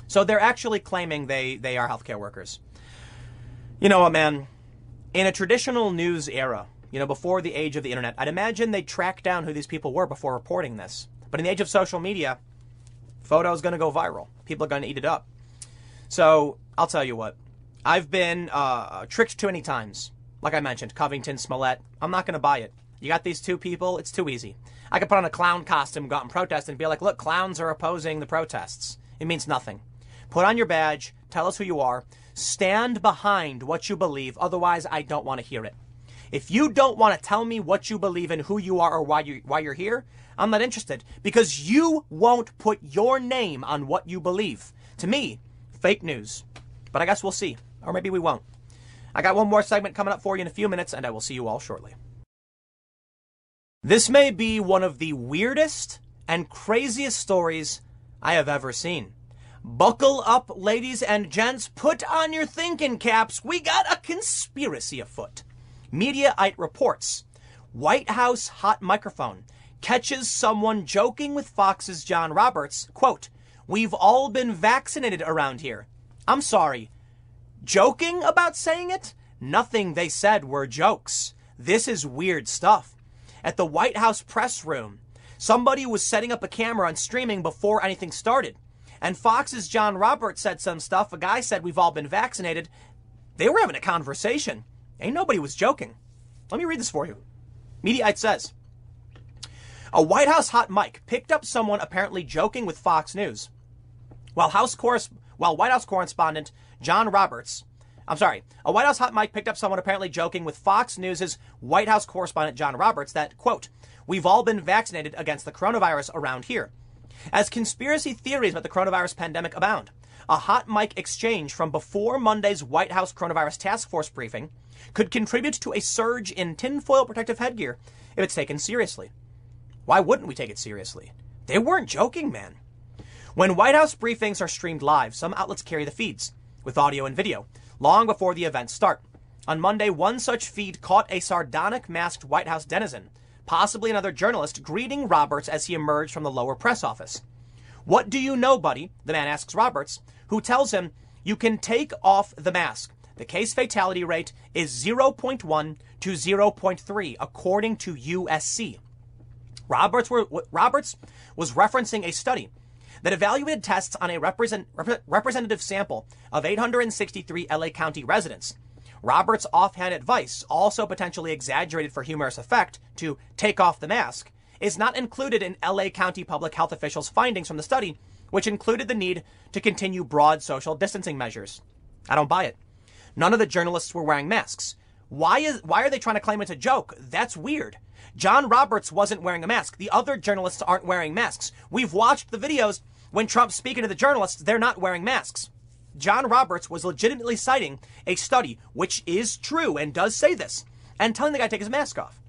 So they're actually claiming they are healthcare workers. You know what, man? In a traditional news era, you know, before the age of the internet, I'd imagine they'd track down who these people were before reporting this. But in the age of social media, photo's going to go viral. People are going to eat it up. So I'll tell you what. I've been tricked too many times. Like I mentioned, Covington, Smollett. I'm not going to buy it. You got these two people, it's too easy. I could put on a clown costume, go out and protest and be like, look, clowns are opposing the protests. It means nothing. Put on your badge, tell us who you are, stand behind what you believe, otherwise I don't want to hear it. If you don't want to tell me what you believe in, who you are, or why you're here, I'm not interested, because you won't put your name on what you believe. To me, fake news. But I guess we'll see, or maybe we won't. I got one more segment coming up for you in a few minutes, and I will see you all shortly. This may be one of the weirdest and craziest stories I have ever seen. Buckle up, ladies and gents. Put on your thinking caps. We got a conspiracy afoot. Mediaite reports. White House hot microphone catches someone joking with Fox's John Roberts. Quote, "We've all been vaccinated around here." I'm sorry. Joking about saying it? Nothing they said were jokes. This is weird stuff. At the White House press room, somebody was setting up a camera and streaming before anything started. And Fox's John Roberts said some stuff. A guy said, "We've all been vaccinated." They were having a conversation. Ain't nobody was joking. Let me read this for you. Mediaite says, a White House hot mic picked up someone apparently joking with Fox News. While White House correspondent John Roberts, a White House hot mic picked up someone apparently joking with Fox News' White House correspondent John Roberts that, quote, "We've all been vaccinated against the coronavirus around here." As conspiracy theories about the coronavirus pandemic abound, a hot mic exchange from before Monday's White House coronavirus task force briefing could contribute to a surge in tinfoil protective headgear if it's taken seriously. Why wouldn't we take it seriously? They weren't joking, man. When White House briefings are streamed live, some outlets carry the feeds with audio and video long before the events start. On Monday, one such feed caught a sardonic masked White House denizen, possibly another journalist, greeting Roberts as he emerged from the lower press office. "What do you know, buddy?" the man asks Roberts, who tells him, "You can take off the mask. The case fatality rate is 0.1 to 0.3, according to USC. Roberts was referencing a study that evaluated tests on a representative sample of 863 LA County residents. Roberts' offhand advice, also potentially exaggerated for humorous effect, to take off the mask, is not included in LA County public health officials' findings from the study, which included the need to continue broad social distancing measures. I don't buy it. None of the journalists were wearing masks. Why are they trying to claim it's a joke? That's weird. John Roberts wasn't wearing a mask. The other journalists aren't wearing masks. We've watched the videos when Trump's speaking to the journalists. They're not wearing masks. John Roberts was legitimately citing a study, which is true and does say this, and telling the guy to take his mask off.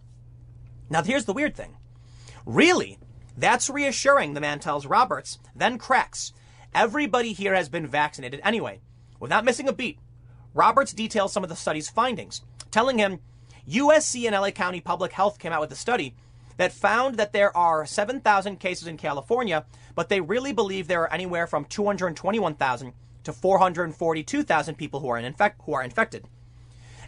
Now, here's the weird thing. "Really? That's reassuring," the man tells Roberts, then cracks. "Everybody here has been vaccinated anyway." Without missing a beat, Roberts details some of the study's findings, telling him USC and LA County Public Health came out with a study that found that there are 7,000 cases in California, but they really believe there are anywhere from 221,000 to 442,000 people who are infected.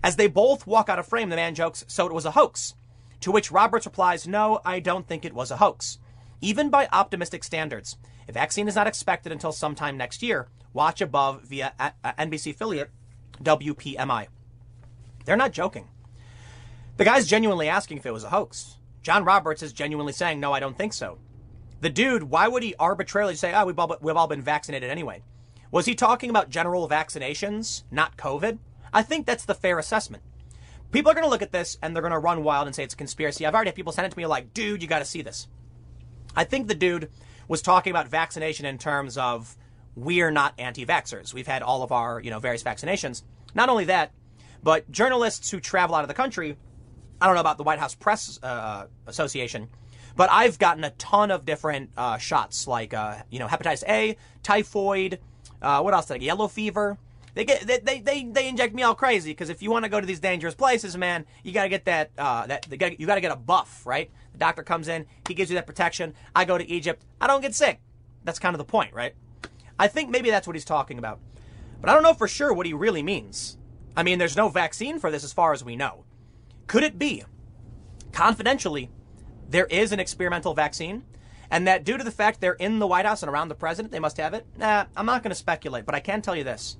As they both walk out of frame, the man jokes, "So it was a hoax," to which Roberts replies, "No, I don't think it was a hoax. Even by optimistic standards, a vaccine is not expected until sometime next year. Watch above," via NBC affiliate WPMI. They're not joking. The guy's genuinely asking if it was a hoax. John Roberts is genuinely saying, "No, I don't think so." The dude, why would he arbitrarily say, "Oh, we've all been vaccinated anyway"? Was he talking about general vaccinations, not COVID? I think that's the fair assessment. People are going to look at this and they're going to run wild and say it's a conspiracy. I've already had people send it to me like, "Dude, you got to see this." I think the dude was talking about vaccination in terms of we're not anti-vaxxers. We've had all of our, various vaccinations. Not only that, but journalists who travel out of the country, I don't know about the White House Press Association, but I've gotten a ton of different shots like, hepatitis A, typhoid, what else? Like yellow fever. They inject me all crazy because if you want to go to these dangerous places, man, you gotta get that you gotta get a buff, right? The doctor comes in, he gives you that protection. I go to Egypt, I don't get sick. That's kind of the point, right? I think maybe that's what he's talking about, but I don't know for sure what he really means. I mean, there's no vaccine for this as far as we know. Could it be, confidentially, there is an experimental vaccine? And that due to the fact they're in the White House and around the president, they must have it? Nah, I'm not going to speculate, but I can tell you this.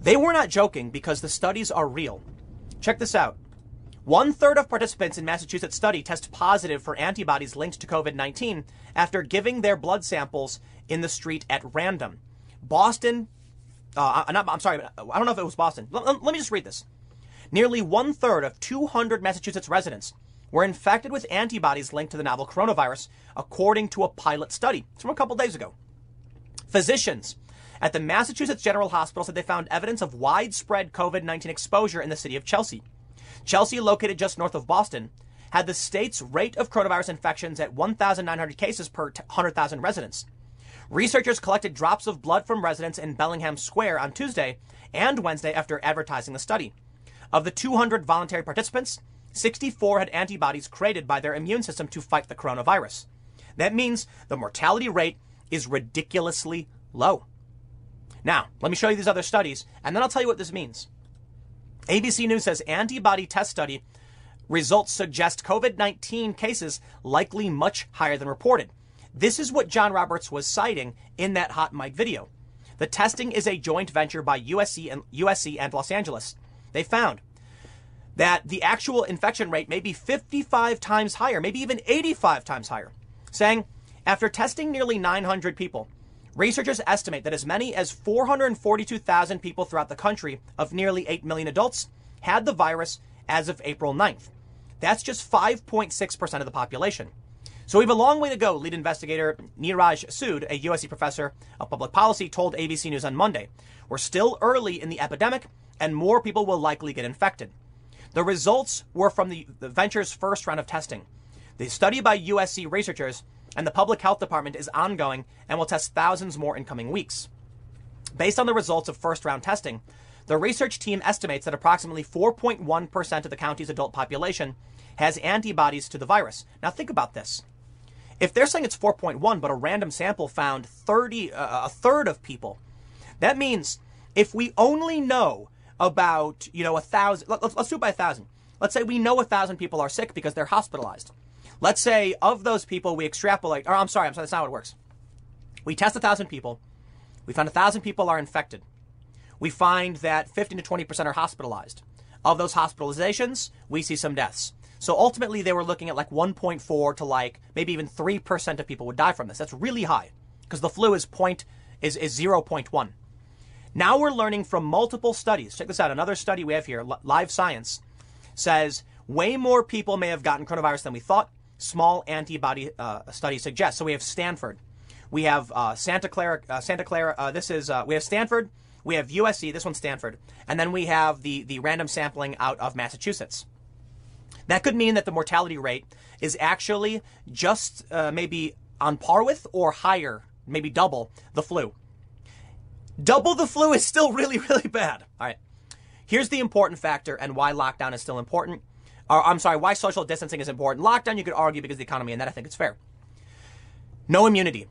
They were not joking because the studies are real. Check this out. 1/3 of participants in Massachusetts study test positive for antibodies linked to COVID-19 after giving their blood samples in the street at random. Boston, I'm sorry, I don't know if it was Boston. Let me just read this. Nearly 1/3 of 200 Massachusetts residents were infected with antibodies linked to the novel coronavirus, according to a pilot study. It's from a couple days ago. Physicians at the Massachusetts General Hospital said they found evidence of widespread COVID-19 exposure in the city of Chelsea. Chelsea, located just north of Boston, had the state's rate of coronavirus infections at 1,900 cases per 100,000 residents. Researchers collected drops of blood from residents in Bellingham Square on Tuesday and Wednesday after advertising the study. Of the 200 voluntary participants, 64 had antibodies created by their immune system to fight the coronavirus. That means the mortality rate is ridiculously low. Now, let me show you these other studies, and then I'll tell you what this means. ABC News says antibody test study results suggest COVID-19 cases likely much higher than reported. This is what John Roberts was citing in that hot mic video. The testing is a joint venture by USC and Los Angeles. They found that the actual infection rate may be 55 times higher, maybe even 85 times higher, saying after testing nearly 900 people, researchers estimate that as many as 442,000 people throughout the country of nearly 8 million adults had the virus as of April 9th. That's just 5.6% of the population. So we have a long way to go, lead investigator Neeraj Sood, a USC professor of public policy, told ABC News on Monday. We're still early in the epidemic, and more people will likely get infected. The results were from the venture's first round of testing. The study by USC researchers and the public health department is ongoing and will test thousands more in coming weeks. Based on the results of first-round testing, the research team estimates that approximately 4.1% of the county's adult population has antibodies to the virus. Now think about this. If they're saying it's 4.1, but a random sample found a third of people, that means if we only know about, 1,000, let's do it by 1,000. Let's say we know 1,000 people are sick because they're hospitalized. Let's say of those people, we extrapolate, I'm sorry, that's not how it works. We test 1,000 people. We find 1,000 people are infected. We find that 15 to 20% are hospitalized. Of those hospitalizations, we see some deaths. So ultimately, they were looking at 1.4 to maybe even 3% of people would die from this. That's really high because the flu is 0.1. Now we're learning from multiple studies. Check this out. Another study we have here, Live Science, says way more people may have gotten coronavirus than we thought. Small antibody study suggests. So we have Stanford, we have Santa Clara. We have Stanford, we have USC. This one's Stanford, and then we have the random sampling out of Massachusetts. That could mean that the mortality rate is actually just maybe on par with or higher, maybe double the flu. Double the flu is still really, really bad. All right, here's the important factor and why lockdown is still important. Why social distancing is important. Lockdown, you could argue because of the economy, and that I think it's fair. No immunity.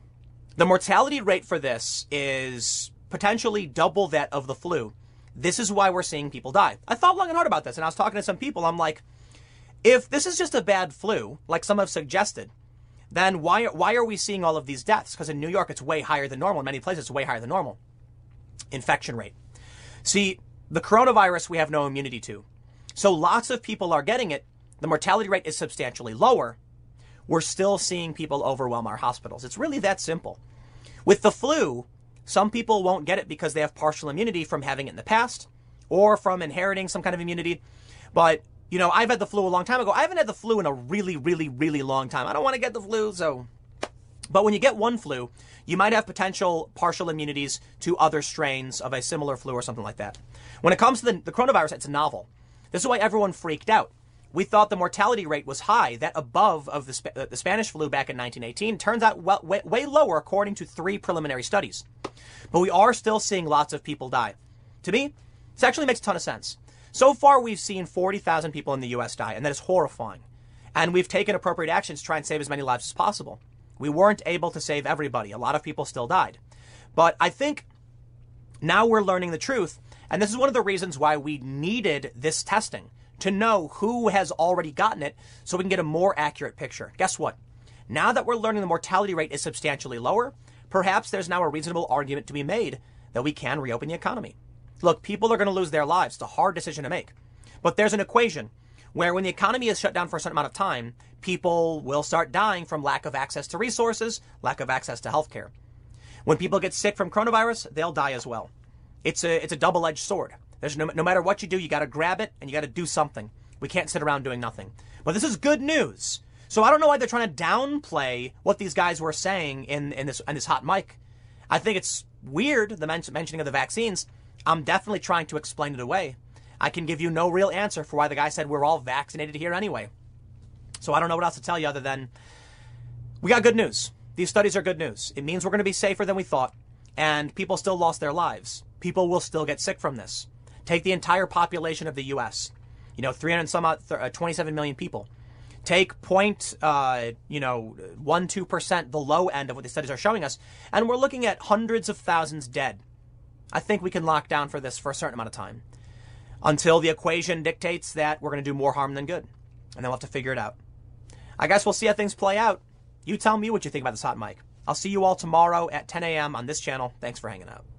The mortality rate for this is potentially double that of the flu. This is why we're seeing people die. I thought long and hard about this, and I was talking to some people. I'm like, if this is just a bad flu, like some have suggested, then why are we seeing all of these deaths? Because in New York, it's way higher than normal. In many places, it's way higher than normal. Infection rate. See, the coronavirus we have no immunity to. So lots of people are getting it. The mortality rate is substantially lower. We're still seeing people overwhelm our hospitals. It's really that simple. With the flu, some people won't get it because they have partial immunity from having it in the past or from inheriting some kind of immunity. But, I've had the flu a long time ago. I haven't had the flu in a really, really, really long time. I don't want to get the flu, so... But when you get one flu, you might have potential partial immunities to other strains of a similar flu or something like that. When it comes to the coronavirus, it's novel. This is why everyone freaked out. We thought the mortality rate was high, that above of the Spanish flu back in 1918. Turns out way lower, according to 3 preliminary studies. But we are still seeing lots of people die. To me, this actually makes a ton of sense. So far, we've seen 40,000 people in the U.S. die, and that is horrifying. And we've taken appropriate actions to try and save as many lives as possible. We weren't able to save everybody. A lot of people still died. But I think now we're learning the truth. And this is one of the reasons why we needed this testing, to know who has already gotten it so we can get a more accurate picture. Guess what? Now that we're learning the mortality rate is substantially lower, perhaps there's now a reasonable argument to be made that we can reopen the economy. Look, people are going to lose their lives. It's a hard decision to make. But there's an equation. where when the economy is shut down for a certain amount of time, people will start dying from lack of access to resources, lack of access to healthcare. When people get sick from coronavirus, they'll die as well. It's a double-edged sword. There's no matter what you do, you got to grab it and you got to do something. We can't sit around doing nothing. But this is good news. So I don't know why they're trying to downplay what these guys were saying in this hot mic. I think it's weird, the mentioning of the vaccines. I'm definitely trying to explain it away. I can give you no real answer for why the guy said we're all vaccinated here anyway. So I don't know what else to tell you other than we got good news. These studies are good news. It means we're going to be safer than we thought, and people still lost their lives. People will still get sick from this. Take the entire population of the U.S., 327 million people. Take 0.12%, the low end of what the studies are showing us, and we're looking at hundreds of thousands dead. I think we can lock down for this for a certain amount of time until the equation dictates that we're going to do more harm than good, and then we'll have to figure it out. I guess we'll see how things play out. You tell me what you think about this hot mic. I'll see you all tomorrow at 10 a.m. on this channel. Thanks for hanging out.